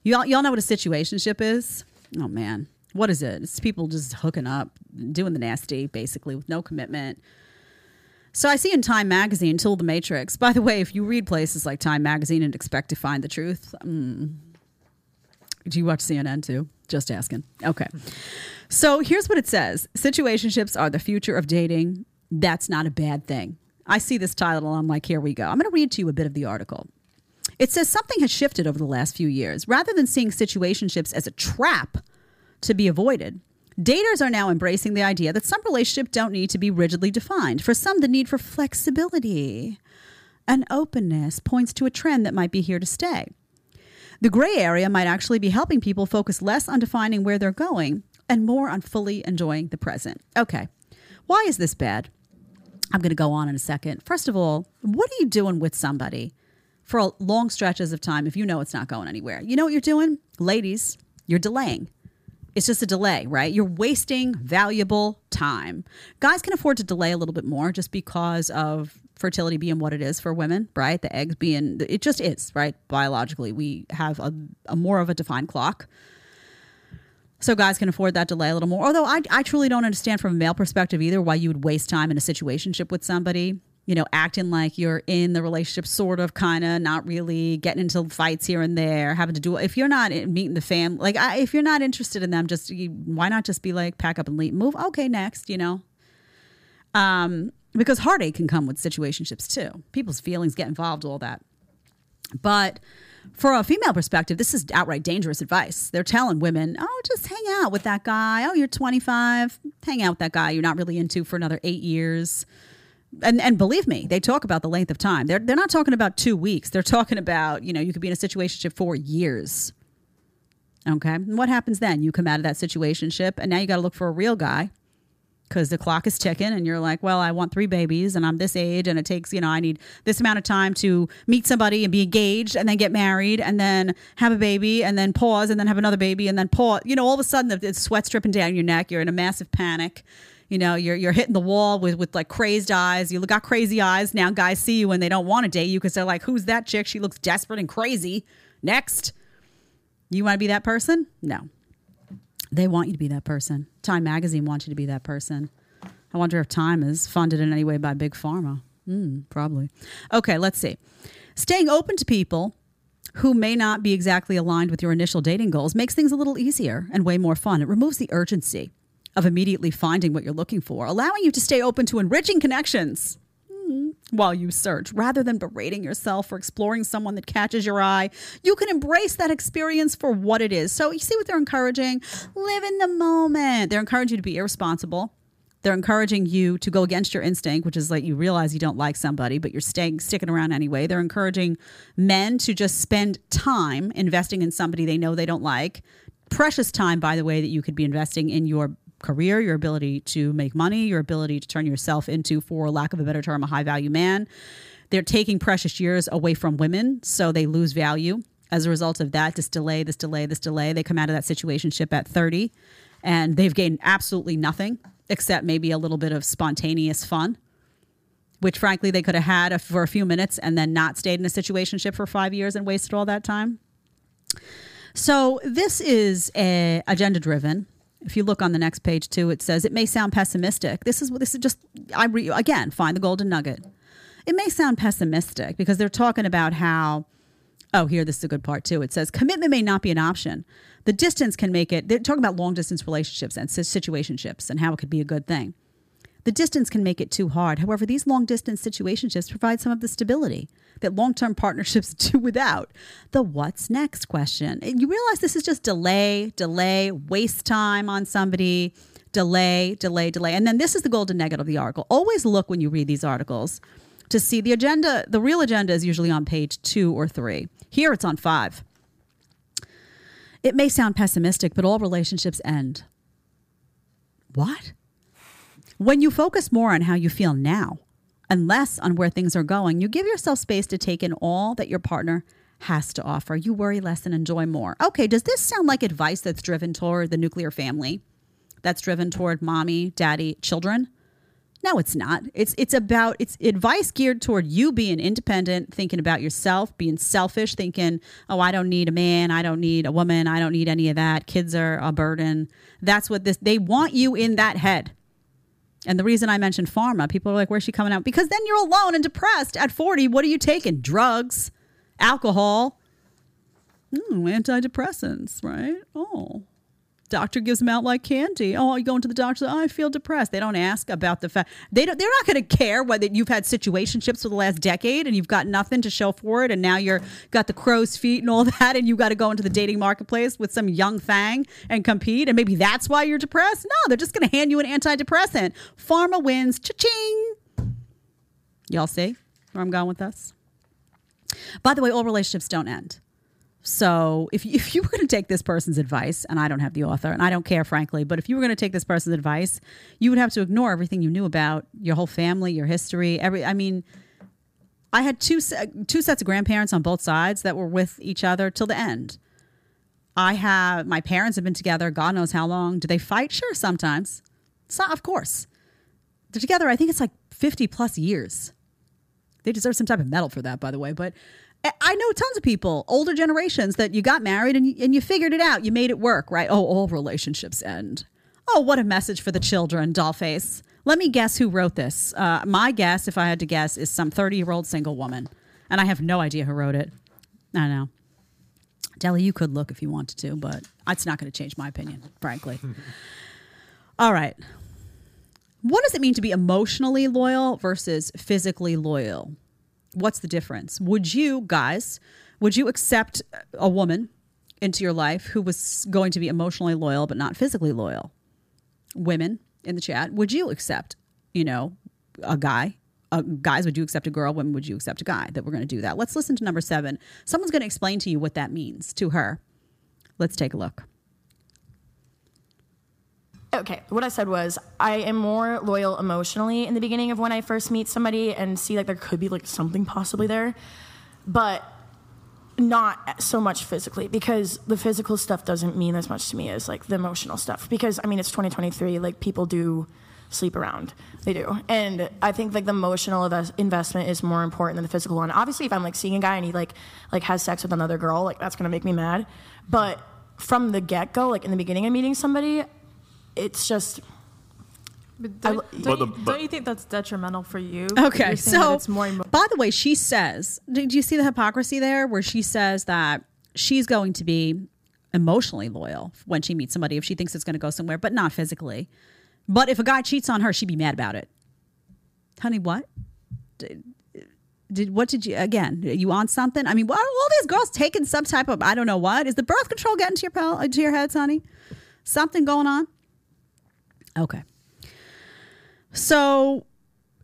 Y'all know what a situationship is? Oh, man. What is it? It's people just hooking up, doing the nasty, basically, with no commitment. So I see in Time Magazine, Tool the Matrix. By the way, if you read places like Time Magazine and expect to find the truth, do you watch CNN too? Just asking. Okay. So here's what it says. Situationships are the future of dating. That's not a bad thing. I see this title and I'm like, here we go. I'm going to read to you a bit of the article. It says something has shifted over the last few years. Rather than seeing situationships as a trap to be avoided, daters are now embracing the idea that some relationships don't need to be rigidly defined. For some, the need for flexibility and openness points to a trend that might be here to stay. The gray area might actually be helping people focus less on defining where they're going and more on fully enjoying the present. Okay, why is this bad? I'm going to go on in a second. First of all, what are you doing with somebody for long stretches of time if you know it's not going anywhere? You know what you're doing? Ladies, you're delaying. It's just a delay, right? You're wasting valuable time. Guys can afford to delay a little bit more just because of fertility being what it is for women, right? The eggs being, it just is, right? Biologically, we have a more of a defined clock. So guys can afford that delay a little more. Although I truly don't understand from a male perspective either why you would waste time in a situationship with somebody, you know, acting like you're in the relationship, sort of, kind of, not really, getting into fights here and there, having to do, if you're not meeting the family, like if you're not interested in them, why not just be like, pack up and leave, move, okay, next, you know? Because heartache can come with situationships too. People's feelings get involved, all that. But for a female perspective, this is outright dangerous advice. They're telling women, oh, just hang out with that guy. Oh, you're 25. Hang out with that guy you're not really into for another 8 years. And believe me, they talk about the length of time. They're not talking about 2 weeks. They're talking about, you know, you could be in a situationship for years. Okay. And what happens then? You come out of that situationship and now you got to look for a real guy because the clock is ticking and you're like, well, I want 3 babies and I'm this age and it takes, you know, I need this amount of time to meet somebody and be engaged and then get married and then have a baby and then pause and then have another baby and then pause. You know, all of a sudden the sweat's dripping down your neck. You're in a massive panic. You know, you're hitting the wall with like crazed eyes. You got crazy eyes. Now guys see you and they don't want to date you because they're like, who's that chick? She looks desperate and crazy. Next. You want to be that person? No. They want you to be that person. Time Magazine wants you to be that person. I wonder if Time is funded in any way by Big Pharma. Probably. Okay, let's see. Staying open to people who may not be exactly aligned with your initial dating goals makes things a little easier and way more fun. It removes the urgency of immediately finding what you're looking for, allowing you to stay open to enriching connections while you search. Rather than berating yourself for exploring someone that catches your eye, you can embrace that experience for what it is. So you see what they're encouraging? Live in the moment. They're encouraging you to be irresponsible. They're encouraging you to go against your instinct, which is like you realize you don't like somebody, but you're sticking around anyway. They're encouraging men to just spend time investing in somebody they know they don't like. Precious time, by the way, that you could be investing in your career, your ability to make money, your ability to turn yourself into, for lack of a better term, a high-value man. They're taking precious years away from women, so they lose value. As a result of that, this delay, they come out of that situationship at 30, and they've gained absolutely nothing except maybe a little bit of spontaneous fun, which frankly they could have had for a few minutes and then not stayed in a situationship for 5 years and wasted all that time. So this is agenda-driven. If you look on the next page too, it says, it may sound pessimistic. Again, find the golden nugget. It may sound pessimistic because they're talking about how, this is a good part too. It says, commitment may not be an option. The distance can make it, they're talking about long distance relationships and situationships and how it could be a good thing. The distance can make it too hard. However, these long distance situationships provide some of the stability that long-term partnerships do without. The what's next question. And you realize this is just delay, waste time on somebody, delay. And then this is the golden nugget of the article. Always look when you read these articles to see the agenda. The real agenda is usually on page 2 or 3. Here it's on 5. It may sound pessimistic, but all relationships end. What? When you focus more on how you feel now and less on where things are going, you give yourself space to take in all that your partner has to offer. You worry less and enjoy more. Okay, does this sound like advice that's driven toward the nuclear family? That's driven toward mommy, daddy, children? No, it's not. It's advice geared toward you being independent, thinking about yourself, being selfish, thinking, oh, I don't need a man. I don't need a woman. I don't need any of that. Kids are a burden. That's what they want you in that head. And the reason I mentioned pharma, people are like, where's she coming out? Because then you're alone and depressed at 40. What are you taking? Drugs, alcohol, antidepressants, right? Oh, doctor gives them out like candy. Oh, you're going to the doctor. Oh, I feel depressed. They don't ask about the fact. They're not going to care whether you've had situationships for the last decade and you've got nothing to show for it. And now you're got the crow's feet and all that. And you got to go into the dating marketplace with some young thang and compete. And maybe that's why you're depressed. No, they're just going to hand you an antidepressant. Pharma wins. Cha-ching. Y'all see where I'm going with this? By the way, all relationships don't end. So if you were going to take this person's advice, and I don't have the author, and I don't care, frankly, but if you were going to take this person's advice, you would have to ignore everything you knew about your whole family, your history. I had two sets of grandparents on both sides that were with each other till the end. My parents have been together, God knows how long. Do they fight? Sure, sometimes. Of course. They're together, I think it's like 50 plus years. They deserve some type of medal for that, by the way, but I know tons of people, older generations, that you got married and you figured it out. You made it work, right? Oh, all relationships end. Oh, what a message for the children, dollface. Let me guess who wrote this. My guess, if I had to guess, is some 30-year-old single woman. And I have no idea who wrote it. I know. Deli, you could look if you wanted to, but it's not going to change my opinion, frankly. All right. What does it mean to be emotionally loyal versus physically loyal? What's the difference? Would you accept a woman into your life who was going to be emotionally loyal but not physically loyal? Women in the chat, would you accept, a guy? Guys, would you accept a girl? Women, would you accept a guy? That we're going to do that. Let's listen to number 7. Someone's going to explain to you what that means to her. Let's take a look. Okay, what I said was I am more loyal emotionally in the beginning of when I first meet somebody and see there could be something possibly there, but not so much physically, because the physical stuff doesn't mean as much to me as the emotional stuff, because it's 2023, people do sleep around. They do. And I think the emotional investment is more important than the physical one. Obviously, if I'm seeing a guy and he like has sex with another girl, that's gonna make me mad. But from the get-go, in the beginning of meeting somebody, it's just, But don't you think that's detrimental for you? Okay, so it's more by the way, she says, do you see the hypocrisy there where she says that she's going to be emotionally loyal when she meets somebody if she thinks it's going to go somewhere, but not physically. But if a guy cheats on her, she'd be mad about it. Honey, what? You on something? I mean, what are all these girls taking some type of, I don't know what? Is the birth control getting to your heads, honey? Something going on? Okay. So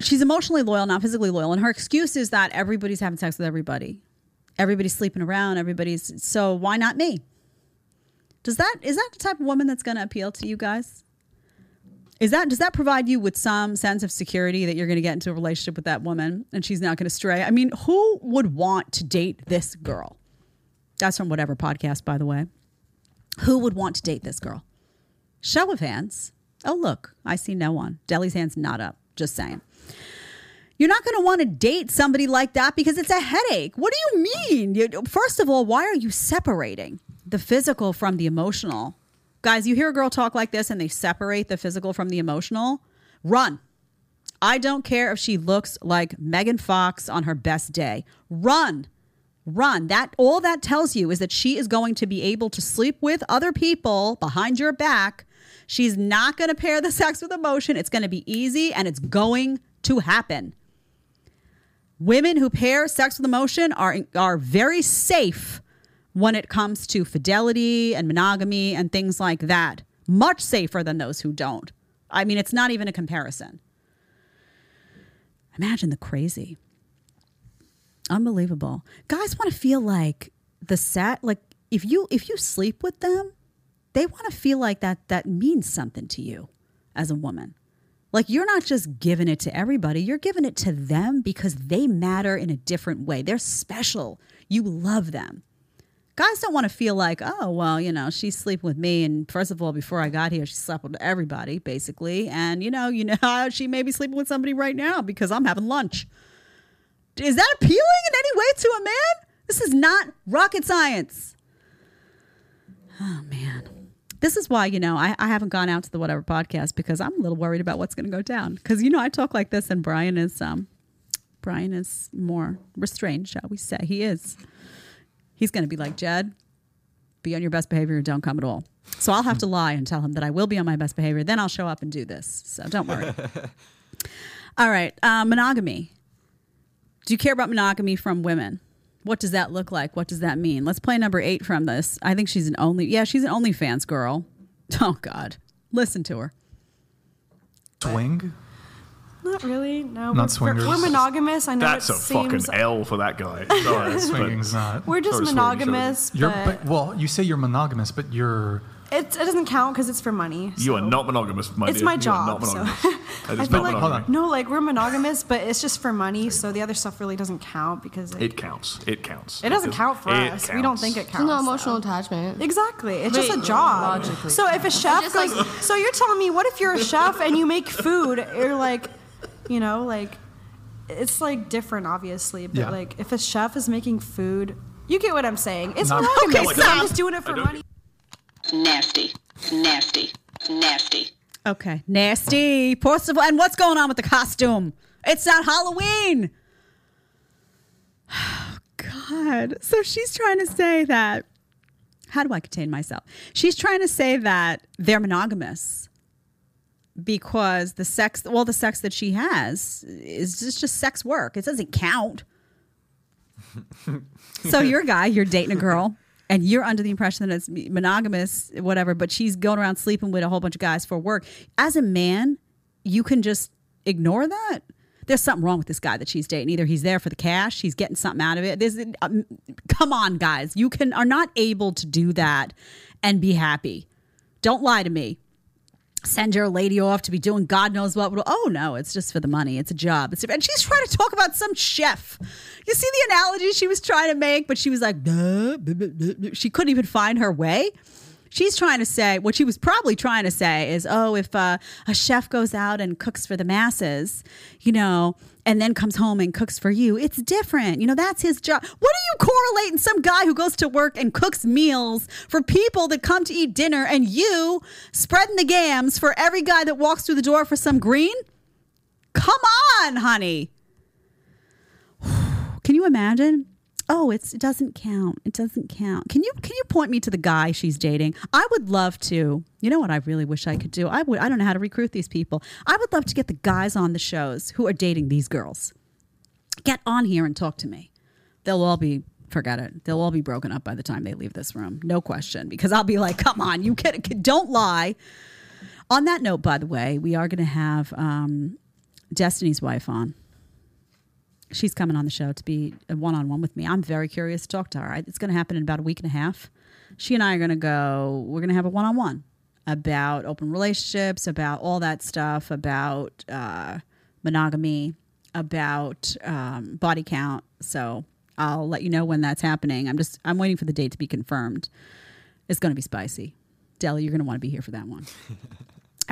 she's emotionally loyal, not physically loyal. And her excuse is that everybody's having sex with everybody. Everybody's sleeping around. Everybody's, so why not me? Is that the type of woman that's going to appeal to you guys? Does that provide you with some sense of security that you're going to get into a relationship with that woman and she's not going to stray? I mean, who would want to date this girl? That's from whatever podcast, by the way. Who would want to date this girl? Show of hands. Oh, look, I see no one. Deli's hand's not up. Just saying. You're not going to want to date somebody like that because it's a headache. What do you mean? First of all, why are you separating the physical from the emotional? Guys, you hear a girl talk like this and they separate the physical from the emotional. Run. I don't care if she looks like Megan Fox on her best day. Run. That all that tells you is that she is going to be able to sleep with other people behind your back. She's not going to pair the sex with emotion. It's going to be easy and it's going to happen. Women who pair sex with emotion are very safe when it comes to fidelity and monogamy and things like that. Much safer than those who don't. I mean, it's not even a comparison. Imagine the crazy. Unbelievable. Guys want to feel like the set, like if you sleep with them, they want to feel like that means something to you as a woman. Like you're not just giving it to everybody. You're giving it to them because they matter in a different way. They're special. You love them. Guys don't want to feel like, oh, well, you know, she's sleeping with me. And first of all, before I got here, she slept with everybody, basically. And, you know, she may be sleeping with somebody right now because I'm having lunch. Is that appealing in any way to a man? This is not rocket science. Oh, man. This is why, you know, I haven't gone out to the Whatever podcast because I'm a little worried about what's going to go down. Because, you know, I talk like this and Brian is more restrained, shall we say. He is. He's going to be like, Jed, be on your best behavior and don't come at all. So I'll have to lie and tell him that I will be on my best behavior. Then I'll show up and do this. So don't worry. All right. Monogamy. Do you care about monogamy from women? What does that look like? What does that mean? Let's play number 8 from this. I think she's an OnlyFans girl. Oh, God. Listen to her. Swing? Not really. No, not swingers. We're monogamous. I know that's a fucking L for that guy. No, swinging's not. We're just monogamous. Well, you say you're monogamous, but you're. It doesn't count because it's for money. So. You are not monogamous, my dear. It's my job. So. I feel like we're monogamous, but it's just for money. So the other stuff really doesn't count because it counts. It counts. It doesn't count for us. Counts. We don't think it counts. It's no emotional attachment. Exactly. It's just a job. Logically, so if a chef, like, so you're telling me, what if you're a chef and you make food? You're like. You know, like, it's, like, different, obviously. But, like, if a chef is making food, you get what I'm saying. It's not okay, so I'm just doing it for money. Nasty. Okay, nasty. Possible. And what's going on with the costume? It's not Halloween. Oh, God. So she's trying to say that. How do I contain myself? She's trying to say that they're monogamous. Because the sex that she has is just sex work. It doesn't count. So you're a guy, you're dating a girl, and you're under the impression that it's monogamous, whatever, but she's going around sleeping with a whole bunch of guys for work. As a man, you can just ignore that. There's something wrong with this guy that she's dating. Either he's there for the cash, he's getting something out of it. Come on, guys. You are not able to do that and be happy. Don't lie to me. Send your lady off to be doing God knows what. Oh, no, it's just for the money. It's a job. And she's trying to talk about some chef. You see the analogy she was trying to make, but she was like, she couldn't even find her way. She's trying to say, what she was probably trying to say is, oh, if a chef goes out and cooks for the masses, you know, and then comes home and cooks for you, it's different. You know, that's his job. What are you correlating some guy who goes to work and cooks meals for people that come to eat dinner and you spreading the gams for every guy that walks through the door for some green? Come on, honey. Can you imagine? Oh, it doesn't count. It doesn't count. Can you point me to the guy she's dating? I would love to. You know what I really wish I could do? I don't know how to recruit these people. I would love to get the guys on the shows who are dating these girls. Get on here and talk to me. Forget it. They'll all be broken up by the time they leave this room. No question. Because I'll be like, come on, you kid, don't lie. On that note, by the way, we are going to have Destiny's wife on. She's coming on the show to be a one-on-one with me. I'm very curious to talk to her. It's going to happen in about a week and a half. She and I are going to go, we're going to have a one-on-one about open relationships, about all that stuff, about monogamy, about body count. So I'll let you know when that's happening. I'm waiting for the date to be confirmed. It's going to be spicy. Deli, you're going to want to be here for that one.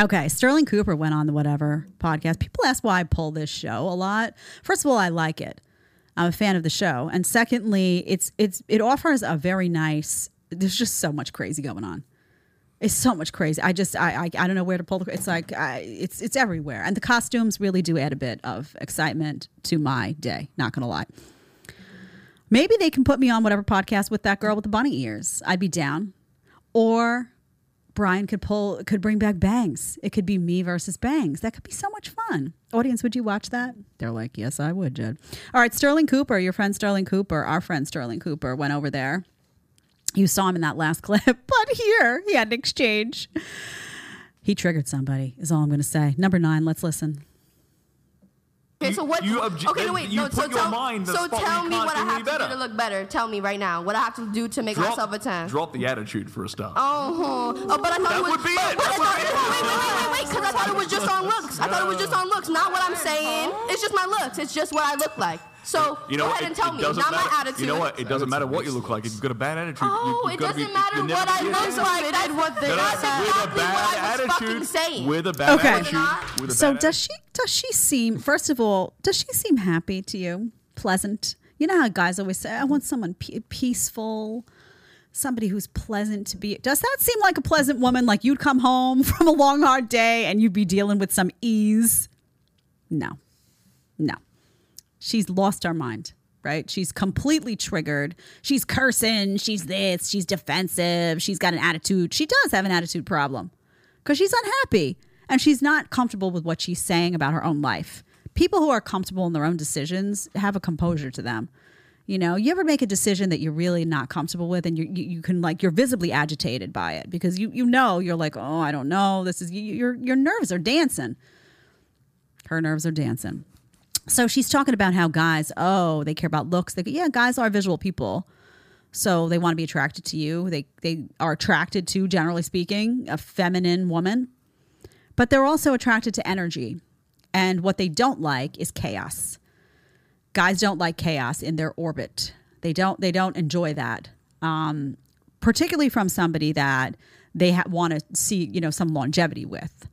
Okay, Stirling Cooper went on the Whatever podcast. People ask why I pull this show a lot. First of all, I like it. I'm a fan of the show. And secondly, it offers a very nice, there's just so much crazy going on. It's so much crazy. I don't know where to pull the, it's everywhere. And the costumes really do add a bit of excitement to my day, not going to lie. Maybe they can put me on Whatever podcast with that girl with the bunny ears. I'd be down. Or Brian could bring back Bangs. It could be me versus Bangs. That could be so much fun. Audience, would you watch that? They're like, yes, I would, Jed. All right, Stirling Cooper, your friend Stirling Cooper, our friend Stirling Cooper went over there. You saw him in that last clip, but here he had an exchange. He triggered somebody, is all I'm going to say. Number 9, let's listen. Okay, so what? Tell me what I have to do to look better. Tell me right now what I have to do to make myself a 10. Drop the attitude for a stop. Oh, but I thought that would be it. Wait, because I thought it was just on looks. I thought it was just on looks, not what I'm saying. It's just my looks. It's just what I look like. So go ahead and tell me, not my attitude. You know what? It doesn't matter what you look like. If you've got a bad attitude, it doesn't matter what I look like. That's what they said. With a bad attitude. Okay. So does she seem? First of all, does she seem happy to you? Pleasant? You know how guys always say, "I want someone peaceful." Somebody who's pleasant to be. Does that seem like a pleasant woman? Like you'd come home from a long, hard day and you'd be dealing with some ease? No. She's lost her mind, right? She's completely triggered. She's cursing. She's this. She's defensive. She's got an attitude. She does have an attitude problem because she's unhappy and she's not comfortable with what she's saying about her own life. People who are comfortable in their own decisions have a composure to them. You know, you ever make a decision that you're really not comfortable with and you can like, you're visibly agitated by it because you know, you're like, oh, I don't know. This is, your nerves are dancing. Her nerves are dancing. So she's talking about how guys, they care about looks. Guys are visual people. So they want to be attracted to you. They are attracted to, generally speaking, a feminine woman. But they're also attracted to energy. And what they don't like is chaos. Guys don't like chaos in their orbit. They don't enjoy that, particularly from somebody that they want to see, you know, some longevity with.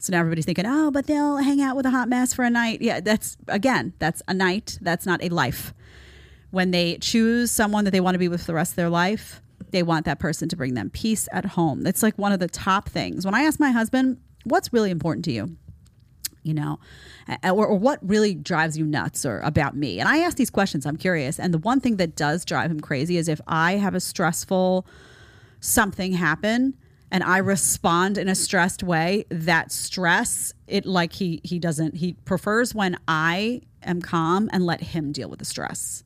So now everybody's thinking, oh, but they'll hang out with a hot mess for a night. Yeah, that's a night. That's not a life. When they choose someone that they want to be with for the rest of their life, they want that person to bring them peace at home. It's like one of the top things. When I ask my husband, what's really important to you? You know, or what really drives you nuts or about me? And I ask these questions. I'm curious. And the one thing that does drive him crazy is if I have a stressful something happen and I respond in a stressed way, that stress, it like he prefers when I am calm and let him deal with the stress.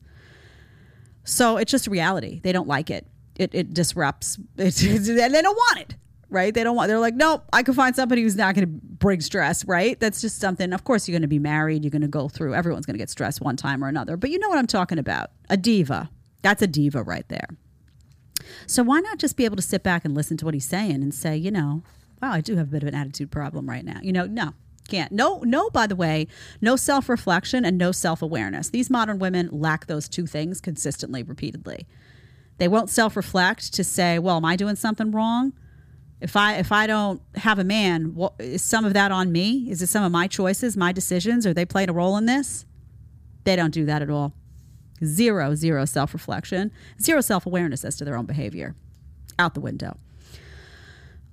So it's just reality. They don't like it. It disrupts. And they don't want it. Right? They're like, nope, I can find somebody who's not going to bring stress, right? That's just something. Of course, you're going to be married. You're going to go through, everyone's going to get stressed one time or another. But you know what I'm talking about. A diva. That's a diva right there. So why not just be able to sit back and listen to what he's saying and say, you know, wow, I do have a bit of an attitude problem right now. You know, no, can't. No, by the way, no self-reflection and no self-awareness. These modern women lack those two things consistently, repeatedly. They won't self-reflect to say, well, am I doing something wrong? If I don't have a man, what, is some of that on me? Is it some of my choices, my decisions? Are they playing a role in this? They don't do that at all. Zero self-reflection, zero self-awareness as to their own behavior. Out the window.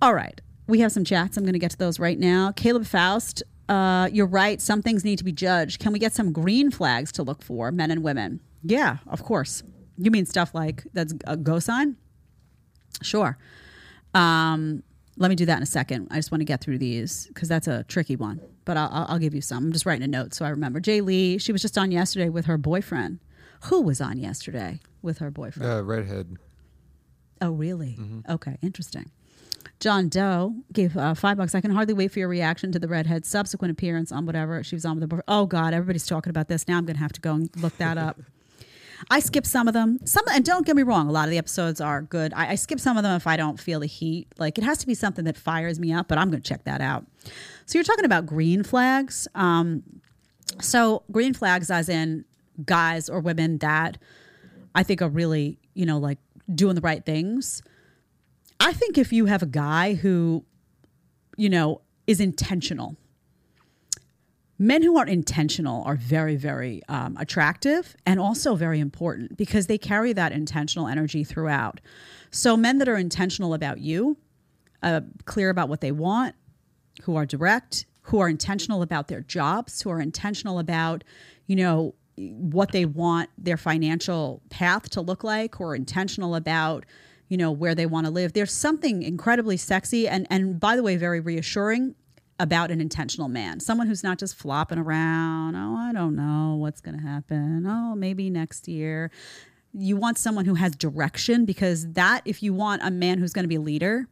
All right. We have some chats. I'm going to get to those right now. Caleb Faust, you're right. Some things need to be judged. Can we get some green flags to look for, men and women? Yeah, of course. You mean stuff like that's a go sign? Sure. Let me do that in a second. I just want to get through these because that's a tricky one. But I'll give you some. I'm just writing a note so I remember. Jay Lee, she was just on yesterday with her boyfriend. Who was on yesterday with her boyfriend? Redhead. Oh, really? Mm-hmm. Okay, interesting. John Doe gave $5. I can hardly wait for your reaction to the redhead's subsequent appearance on whatever she was on with the... Oh, God, everybody's talking about this. Now I'm going to have to go and look that up. I skip some of them. And don't get me wrong, a lot of the episodes are good. I skip some of them if I don't feel the heat. Like, it has to be something that fires me up, but I'm going to check that out. So you're talking about green flags. So green flags as in guys or women that I think are really, you know, like doing the right things. I think if you have a guy who, you know, is intentional, men who are intentional are very, very attractive and also very important because they carry that intentional energy throughout. So men that are intentional about you, clear about what they want, who are direct, who are intentional about their jobs, who are intentional about, you know, what they want their financial path to look like, or intentional about, you know, where they want to live. There's something incredibly sexy and by the way, very reassuring about an intentional man. Someone who's not just flopping around. Oh, I don't know what's going to happen. Oh, maybe next year. You want someone who has direction because that, if you want a man who's going to be a leader,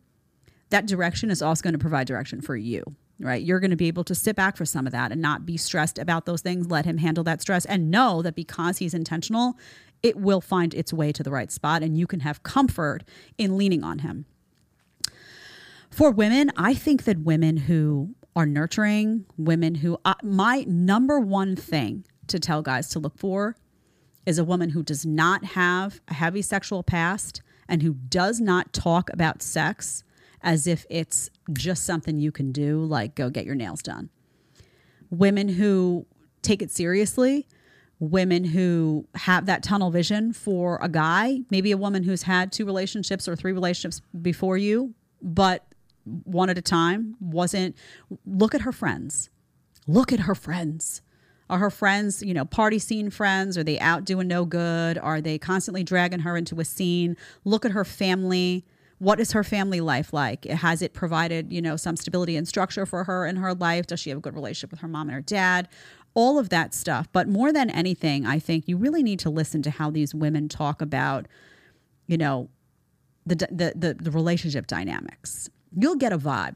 that direction is also going to provide direction for you, right? You're going to be able to sit back for some of that and not be stressed about those things. Let him handle that stress and know that because he's intentional, it will find its way to the right spot and you can have comfort in leaning on him. For women, I think that women who are nurturing, women who... my number one thing to tell guys to look for is a woman who does not have a heavy sexual past and who does not talk about sex as if it's just something you can do, like go get your nails done. Women who take it seriously... Women who have that tunnel vision for a guy, maybe a woman who's had 2 relationships or 3 relationships before you, but one at a time wasn't. Look at her friends. Look at her friends. Are her friends, you know, party scene friends? Are they out doing no good? Are they constantly dragging her into a scene? Look at her family. What is her family life like? Has it provided, you know, some stability and structure for her in her life? Does she have a good relationship with her mom and her dad? All of that stuff. But more than anything, I think you really need to listen to how these women talk about, you know, the relationship dynamics. You'll get a vibe.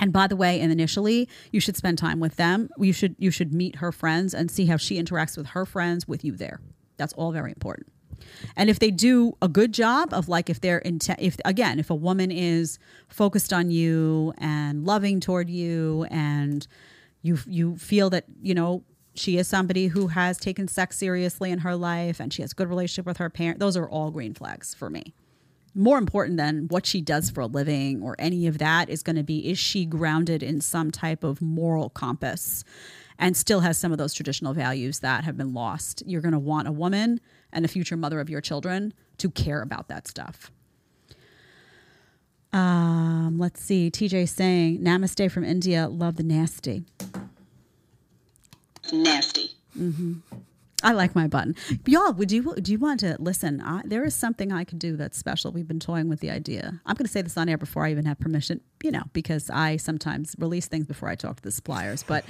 And by the way, and initially, you should spend time with them. You should meet her friends and see how she interacts with her friends with you there. That's all very important. And if they do a good job of like, if they're if a woman is focused on you and loving toward you and you feel that, you know, she is somebody who has taken sex seriously in her life and she has a good relationship with her parent. Those are all green flags for me. More important than what she does for a living or any of that is going to be, is she grounded in some type of moral compass and still has some of those traditional values that have been lost? You're going to want a woman and a future mother of your children to care about that stuff. Let's see. TJ saying, Namaste from India. Love the nasty. Nasty. Mm-hmm. I like my button. Y'all, do you want to listen? There is something I could do that's special. We've been toying with the idea. I'm going to say this on air before I even have permission, you know, because I sometimes release things before I talk to the suppliers. But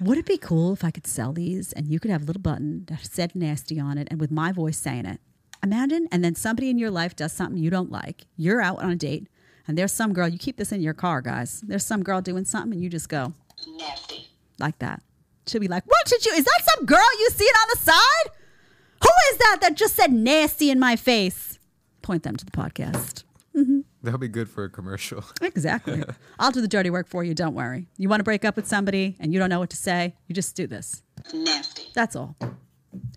would it be cool if I could sell these and you could have a little button that said nasty on it and with my voice saying it? Imagine. And then somebody in your life does something you don't like. You're out on a date. And there's some girl, you keep this in your car, guys. There's some girl doing something and you just go, nasty. Like that. She'll be like, what did you, is that some girl you see it on the side? Who is that just said nasty in my face? Point them to the podcast. Mm-hmm. That'll be good for a commercial. Exactly. I'll do the dirty work for you. Don't worry. You want to break up with somebody and you don't know what to say? You just do this. Nasty. That's all.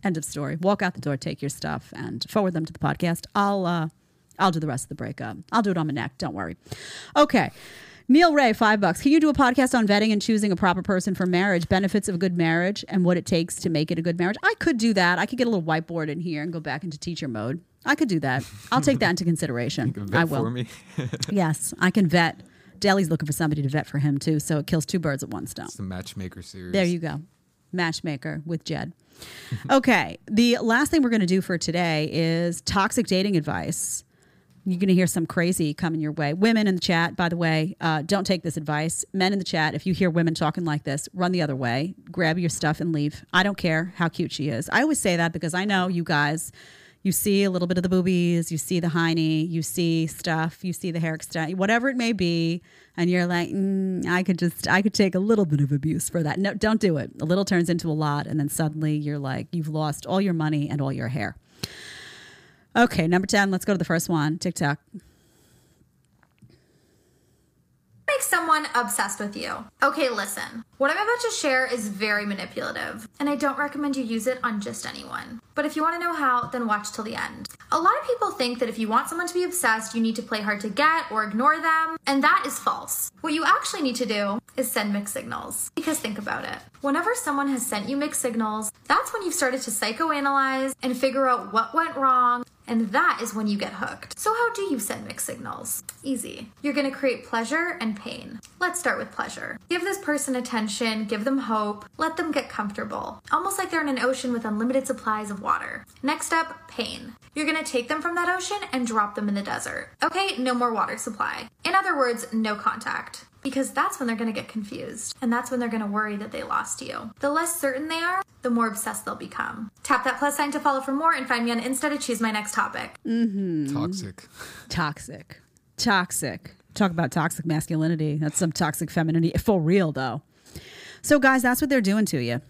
End of story. Walk out the door, take your stuff and forward them to the podcast. I'll do the rest of the breakup. I'll do it on my neck. Don't worry. Okay. Neil Ray, $5. Can you do a podcast on vetting and choosing a proper person for marriage, benefits of a good marriage, and what it takes to make it a good marriage? I could do that. I could get a little whiteboard in here and go back into teacher mode. I could do that. I'll take that into consideration. You can vet I will. For me. Yes, I can vet. Deli's looking for somebody to vet for him too, so it kills two birds with one stone. It's the Matchmaker series. There you go. Matchmaker with Jed. Okay, the last thing we're going to do for today is toxic dating advice. You're going to hear some crazy coming your way. Women in the chat, by the way, don't take this advice. Men in the chat, if you hear women talking like this, run the other way. Grab your stuff and leave. I don't care how cute she is. I always say that because I know you guys, you see a little bit of the boobies, you see the hiney, you see stuff, you see the hair extent, whatever it may be. And you're like, I could take a little bit of abuse for that. No, don't do it. A little turns into a lot. And then suddenly you're like, you've lost all your money and all your hair. Okay, number 10, let's go to the first one, TikTok. Make someone obsessed with you. Okay, listen. What I'm about to share is very manipulative, and I don't recommend you use it on just anyone. But if you want to know how, then watch till the end. A lot of people think that if you want someone to be obsessed, you need to play hard to get or ignore them, and that is false. What you actually need to do is send mixed signals. Because think about it. Whenever someone has sent you mixed signals, that's when you've started to psychoanalyze and figure out what went wrong. And that is when you get hooked. So how do you send mixed signals? Easy. You're gonna create pleasure and pain. Let's start with pleasure. Give this person attention, give them hope, let them get comfortable. Almost like they're in an ocean with unlimited supplies of water. Next up, pain. You're gonna take them from that ocean and drop them in the desert. Okay, no more water supply. In other words, no contact. Because that's when they're gonna get confused. And that's when they're gonna worry that they lost you. The less certain they are, the more obsessed they'll become. Tap that plus sign to follow for more and find me on Insta to choose my next topic. Mm-hmm. Toxic. Talk about toxic masculinity. That's some toxic femininity. For real, though. So, guys, that's what they're doing to you.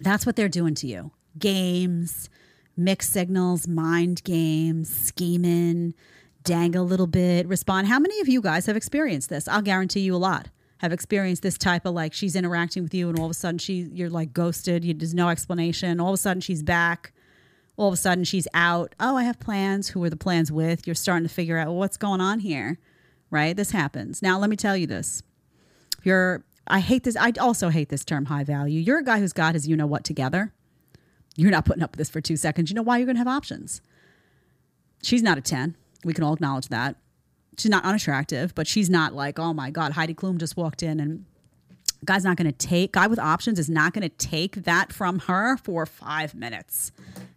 That's what they're doing to you. Games, mixed signals, mind games, scheming. Dang a little bit, respond. How many of you guys have experienced this? I'll guarantee you a lot have experienced this type of like she's interacting with you and all of a sudden you're like ghosted. There's no explanation. All of a sudden she's back. All of a sudden she's out. Oh, I have plans. Who are the plans with? You're starting to figure out, well, what's going on here, right? This happens. Now, let me tell you this. I hate this. I also hate this term high value. You're a guy who's got his you know what together. You're not putting up with this for 2 seconds. You know why? You're going to have options. She's not a 10. We can all acknowledge that. She's not unattractive, but she's not like, oh my God, Heidi Klum just walked in and guy with options is not going to take that from her for 5 minutes.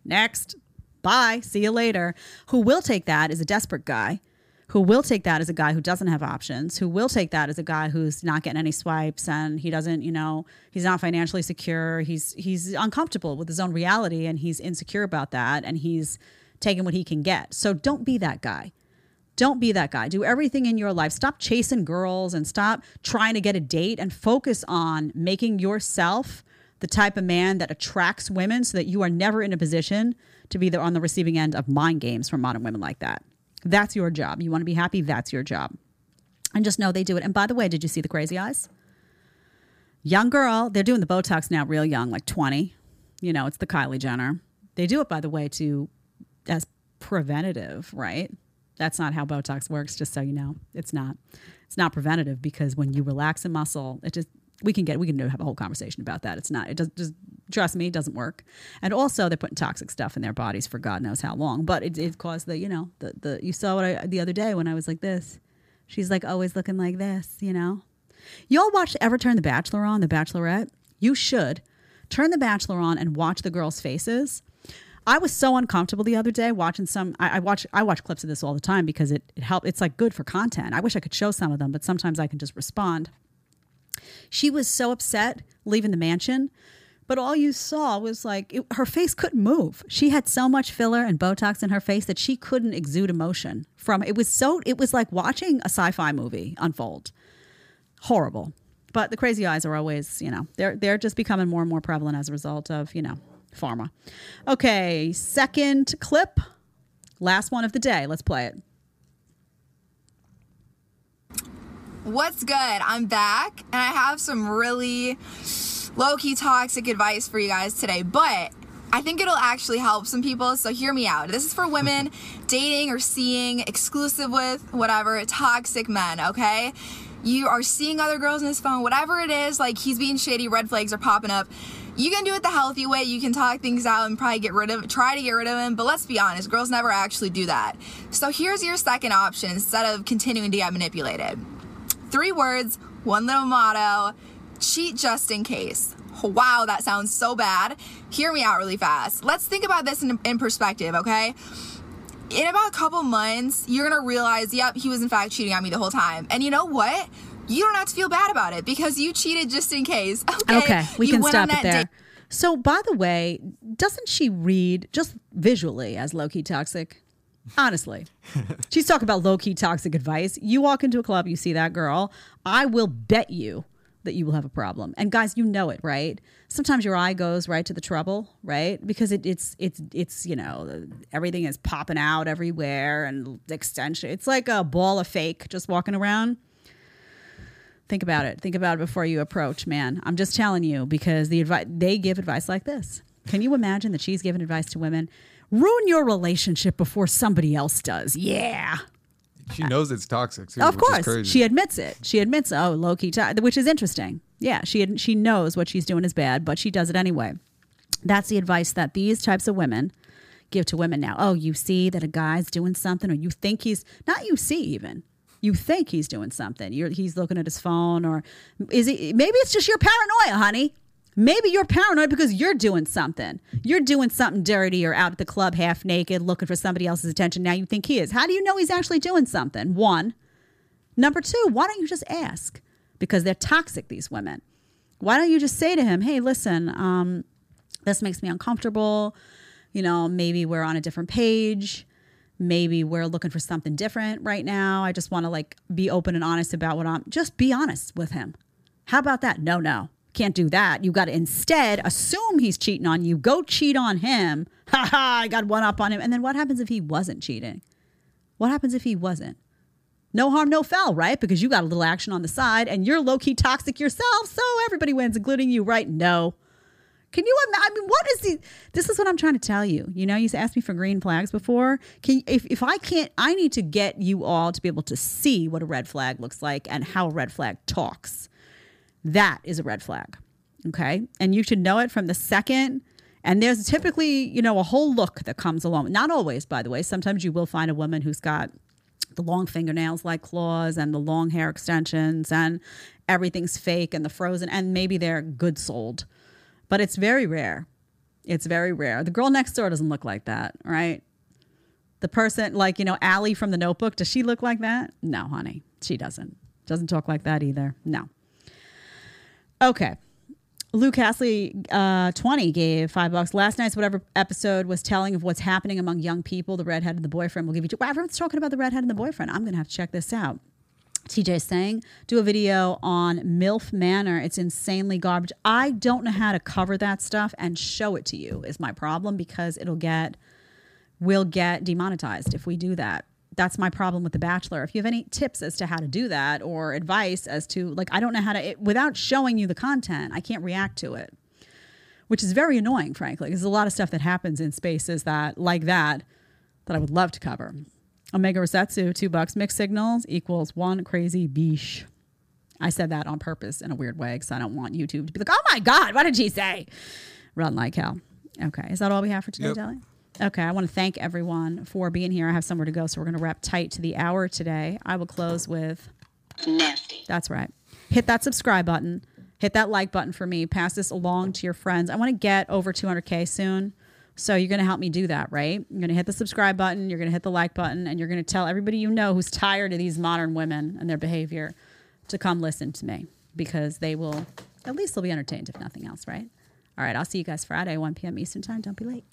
Next, bye, see you later. Who will take that is a desperate guy. Who will take that is a guy who doesn't have options. Who will take that is a guy who's not getting any swipes and he doesn't, he's not financially secure. He's uncomfortable with his own reality and he's insecure about that and he's taking what he can get. So don't be that guy. Don't be that guy. Do everything in your life. Stop chasing girls and stop trying to get a date and focus on making yourself the type of man that attracts women so that you are never in a position to be on the receiving end of mind games from modern women like that. That's your job. You want to be happy? That's your job. And just know they do it. And by the way, did you see the crazy eyes? Young girl, they're doing the Botox now real young, like 20. It's the Kylie Jenner. They do it, by the way, as preventative, right? That's not how Botox works, just so you know. It's not preventative because when you relax a muscle, we can have a whole conversation about that. Trust me, it doesn't work. And also they're putting toxic stuff in their bodies for God knows how long, but it caused you saw what the other day when I was like this, she's like always looking like this, Y'all ever turn The Bachelor on, The Bachelorette? You should turn The Bachelor on and watch the girls' faces. I was so uncomfortable the other day watching some. I watch clips of this all the time because it helps. It's like good for content. I wish I could show some of them, but sometimes I can just respond. She was so upset leaving the mansion, but all you saw was like her face couldn't move. She had so much filler and Botox in her face that she couldn't exude emotion from. It was like watching a sci-fi movie unfold. Horrible. But the crazy eyes are always, they're just becoming more and more prevalent as a result of, pharma. Okay, second clip. Last one of the day. Let's play it. What's good? I'm back and I have some really low-key toxic advice for you guys today, but I think it'll actually help some people, so hear me out. This is for women dating or seeing exclusive with, whatever, toxic men, okay? you are seeing other girls in his phone, whatever it is, like he's being shady, red flags are popping up. You can do it the healthy way. You can talk things out and probably try to get rid of him. But let's be honest, girls never actually do that. So here's your second option instead of continuing to get manipulated. 3 words, 1 little motto, cheat just in case. Wow, that sounds so bad. Hear me out really fast. Let's think about this in perspective, okay? In about a couple months, you're gonna realize, yep, he was in fact cheating on me the whole time. And you know what? You don't have to feel bad about it because you cheated just in case. Okay, we can stop it there. So, by the way, doesn't she read just visually as low-key toxic? Honestly. She's talking about low-key toxic advice. You walk into a club, you see that girl. I will bet you that you will have a problem. And guys, you know it, right? Sometimes your eye goes right to the trouble, right? Because it's you know, everything is popping out everywhere and extension. It's like a ball of fake just walking around. Think about it. Think about it before you approach, man. I'm just telling you because the advice they give advice like this. Can you imagine that she's giving advice to women? Ruin your relationship before somebody else does. Yeah. She knows it's toxic too, of course. Which is crazy. She admits it. She admits, oh, low-key, which is interesting. Yeah, she knows what she's doing is bad, but she does it anyway. That's the advice that these types of women give to women now. Oh, you see that a guy's doing something, or you think he's not. You see even. You think he's doing something. He's looking at his phone, or is he? Maybe it's just your paranoia, honey. Maybe you're paranoid because you're doing something. You're doing something dirty or out at the club half naked looking for somebody else's attention. Now you think he is. How do you know he's actually doing something? 1. Number 2, why don't you just ask? Because they're toxic, these women. Why don't you just say to him, hey, listen, this makes me uncomfortable. You know, maybe we're on a different page. Maybe we're looking for something different right now. I just want to like be open and honest about what I'm... Just be honest with him. How about that? No. Can't do that. You got to instead assume he's cheating on you. Go cheat on him. I got one up on him. And then what happens if he wasn't cheating? What happens if he wasn't? No harm, no foul, right? Because you got a little action on the side and you're low-key toxic yourself. So everybody wins, including you, right? No. Can you imagine? I mean, what is the... This is what I'm trying to tell you. You know, you asked me for green flags before. I need to get you all to be able to see what a red flag looks like and how a red flag talks. That is a red flag, okay? And you should know it from the second. And there's typically, you know, a whole look that comes along. Not always, by the way. Sometimes you will find a woman who's got the long fingernails like claws and the long hair extensions and everything's fake and the frozen. And maybe they're good sold. But it's very rare. It's very rare. The girl next door doesn't look like that, right? The person like, you know, Allie from The Notebook, does she look like that? No, honey. She doesn't. Doesn't talk like that either. No. Okay. Luke Hasley, 20, gave $5. Last night's whatever episode was telling of what's happening among young people. The redhead and the boyfriend will give you... Wow, everyone's talking about the redhead and the boyfriend. I'm going to have to check this out. TJ's saying, do a video on MILF Manor. It's insanely garbage. I don't know how to cover that stuff and show it to you is my problem because we'll get demonetized if we do that. That's my problem with The Bachelor. If you have any tips as to how to do that or advice as to, like, I don't know how to, without showing you the content, I can't react to it, which is very annoying, frankly. There's a lot of stuff that happens in spaces that I would love to cover. Omega Rosetsu, $2. Mixed signals equals one crazy biche. I said that on purpose in a weird way because I don't want YouTube to be like, oh my God, what did she say? Run like hell. Okay. Is that all we have for today, yep. Deli? Okay, I want to thank everyone for being here. I have somewhere to go, so we're going to wrap tight to the hour today. I will close with... Nasty. That's right. Hit that subscribe button. Hit that like button for me. Pass this along to your friends. I want to get over 200K soon, so you're going to help me do that, right? You're going to hit the subscribe button, you're going to hit the like button, and you're going to tell everybody you know who's tired of these modern women and their behavior to come listen to me because they will... At least they'll be entertained, if nothing else, right? All right, I'll see you guys Friday, 1 p.m. Eastern Time. Don't be late.